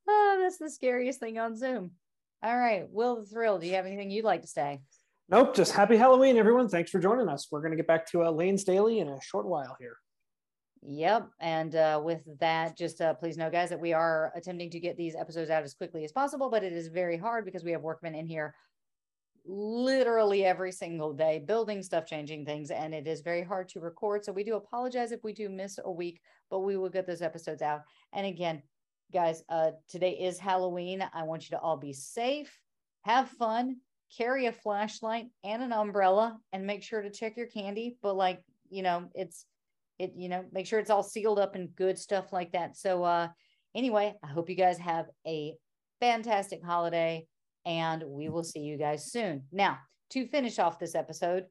Oh, that's the scariest thing on Zoom. All right. Will the Thrill, do you have anything you'd like to say? Nope, just happy Halloween, everyone. Thanks for joining us. We're going to get back to Lane's Daily in a short while here. Yep, and with that, just please know, guys, that we are attempting to get these episodes out as quickly as possible, but it is very hard because we have workmen in here literally every single day, building stuff, changing things, and it is very hard to record. So we do apologize if we do miss a week, but we will get those episodes out. And again, guys, today is Halloween. I want you to all be safe, have fun, carry a flashlight and an umbrella, and make sure to check your candy, but make sure it's all sealed up and good stuff like that. So anyway, I hope you guys have a fantastic holiday, and we will see you guys soon. Now, to finish off this episode,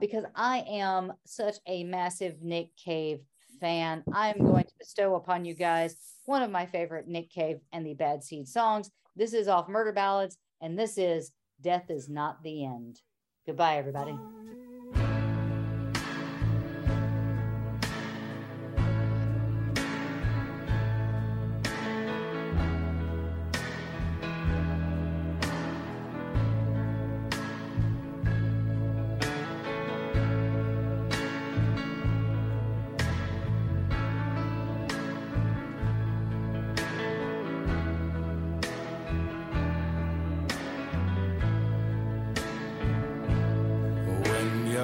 because I am such a massive Nick Cave fan, I'm going to bestow upon you guys one of my favorite Nick Cave and the Bad Seed songs. This is off Murder Ballads, and this is Death Is Not the End. Goodbye, everybody.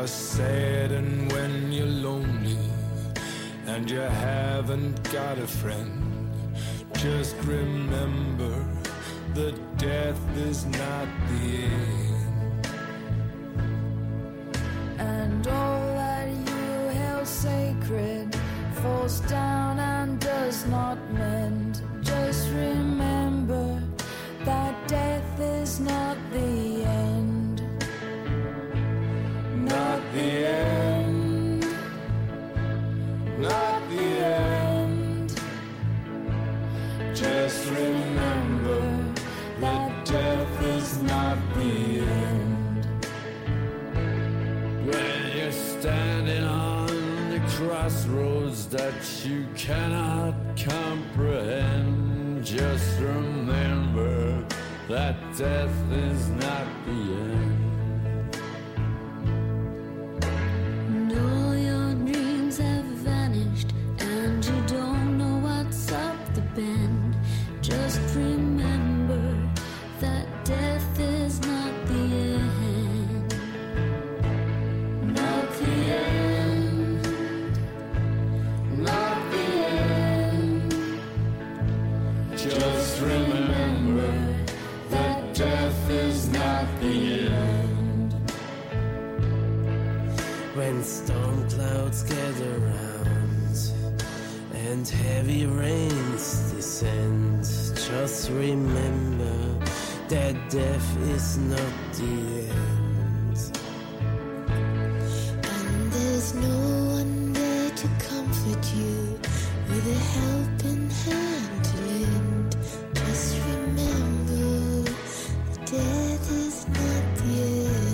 Sad, and when you're lonely and you haven't got a friend, just remember that death is not the end, and all that you falls down and does not mend, just remember that death is not the end. Not the end. Not the end. Just remember that death is not the end. When you're standing on the crossroads that you cannot comprehend, just remember that death is not the end. And all your dreams have vanished, and you don't know what's up the bend. Just remember that death is not the end. Not the end. Not the end. Just remember that death is not the end. When storm clouds gather round and heavy rains descend, just remember that death is not the end. And there's no one there to comfort you with a helping hand to lend. Just remember that death is not the end.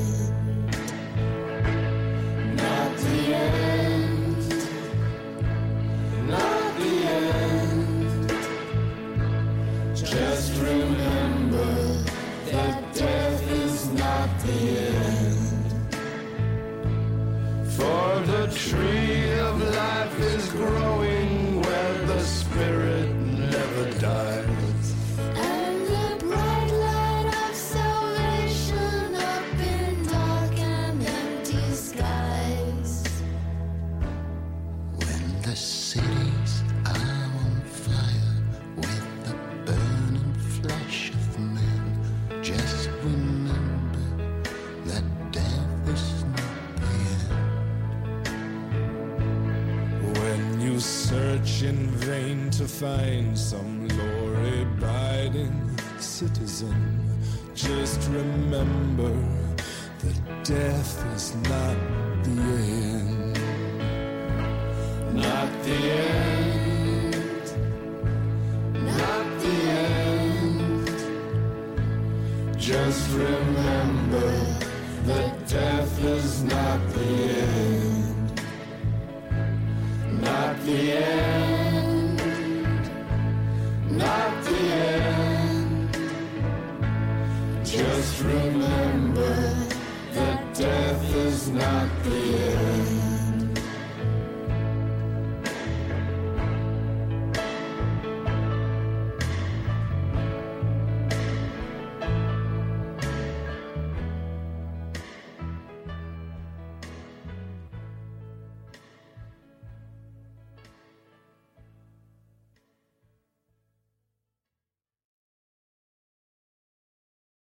Not the end. Not the end. Just remember that death is not the end. For the tree of life is growing where the spirit never dies. And the bright light of salvation up in dark and empty skies. When the cities are on fire with the burning flesh of men, just remember that death is not the end. When you search in vain to find some law-abiding citizen, just remember that death is not the end. Not the end. Not the end. Just remember that death is not the end. Not the end. Not the end. Just remember that death is not the end.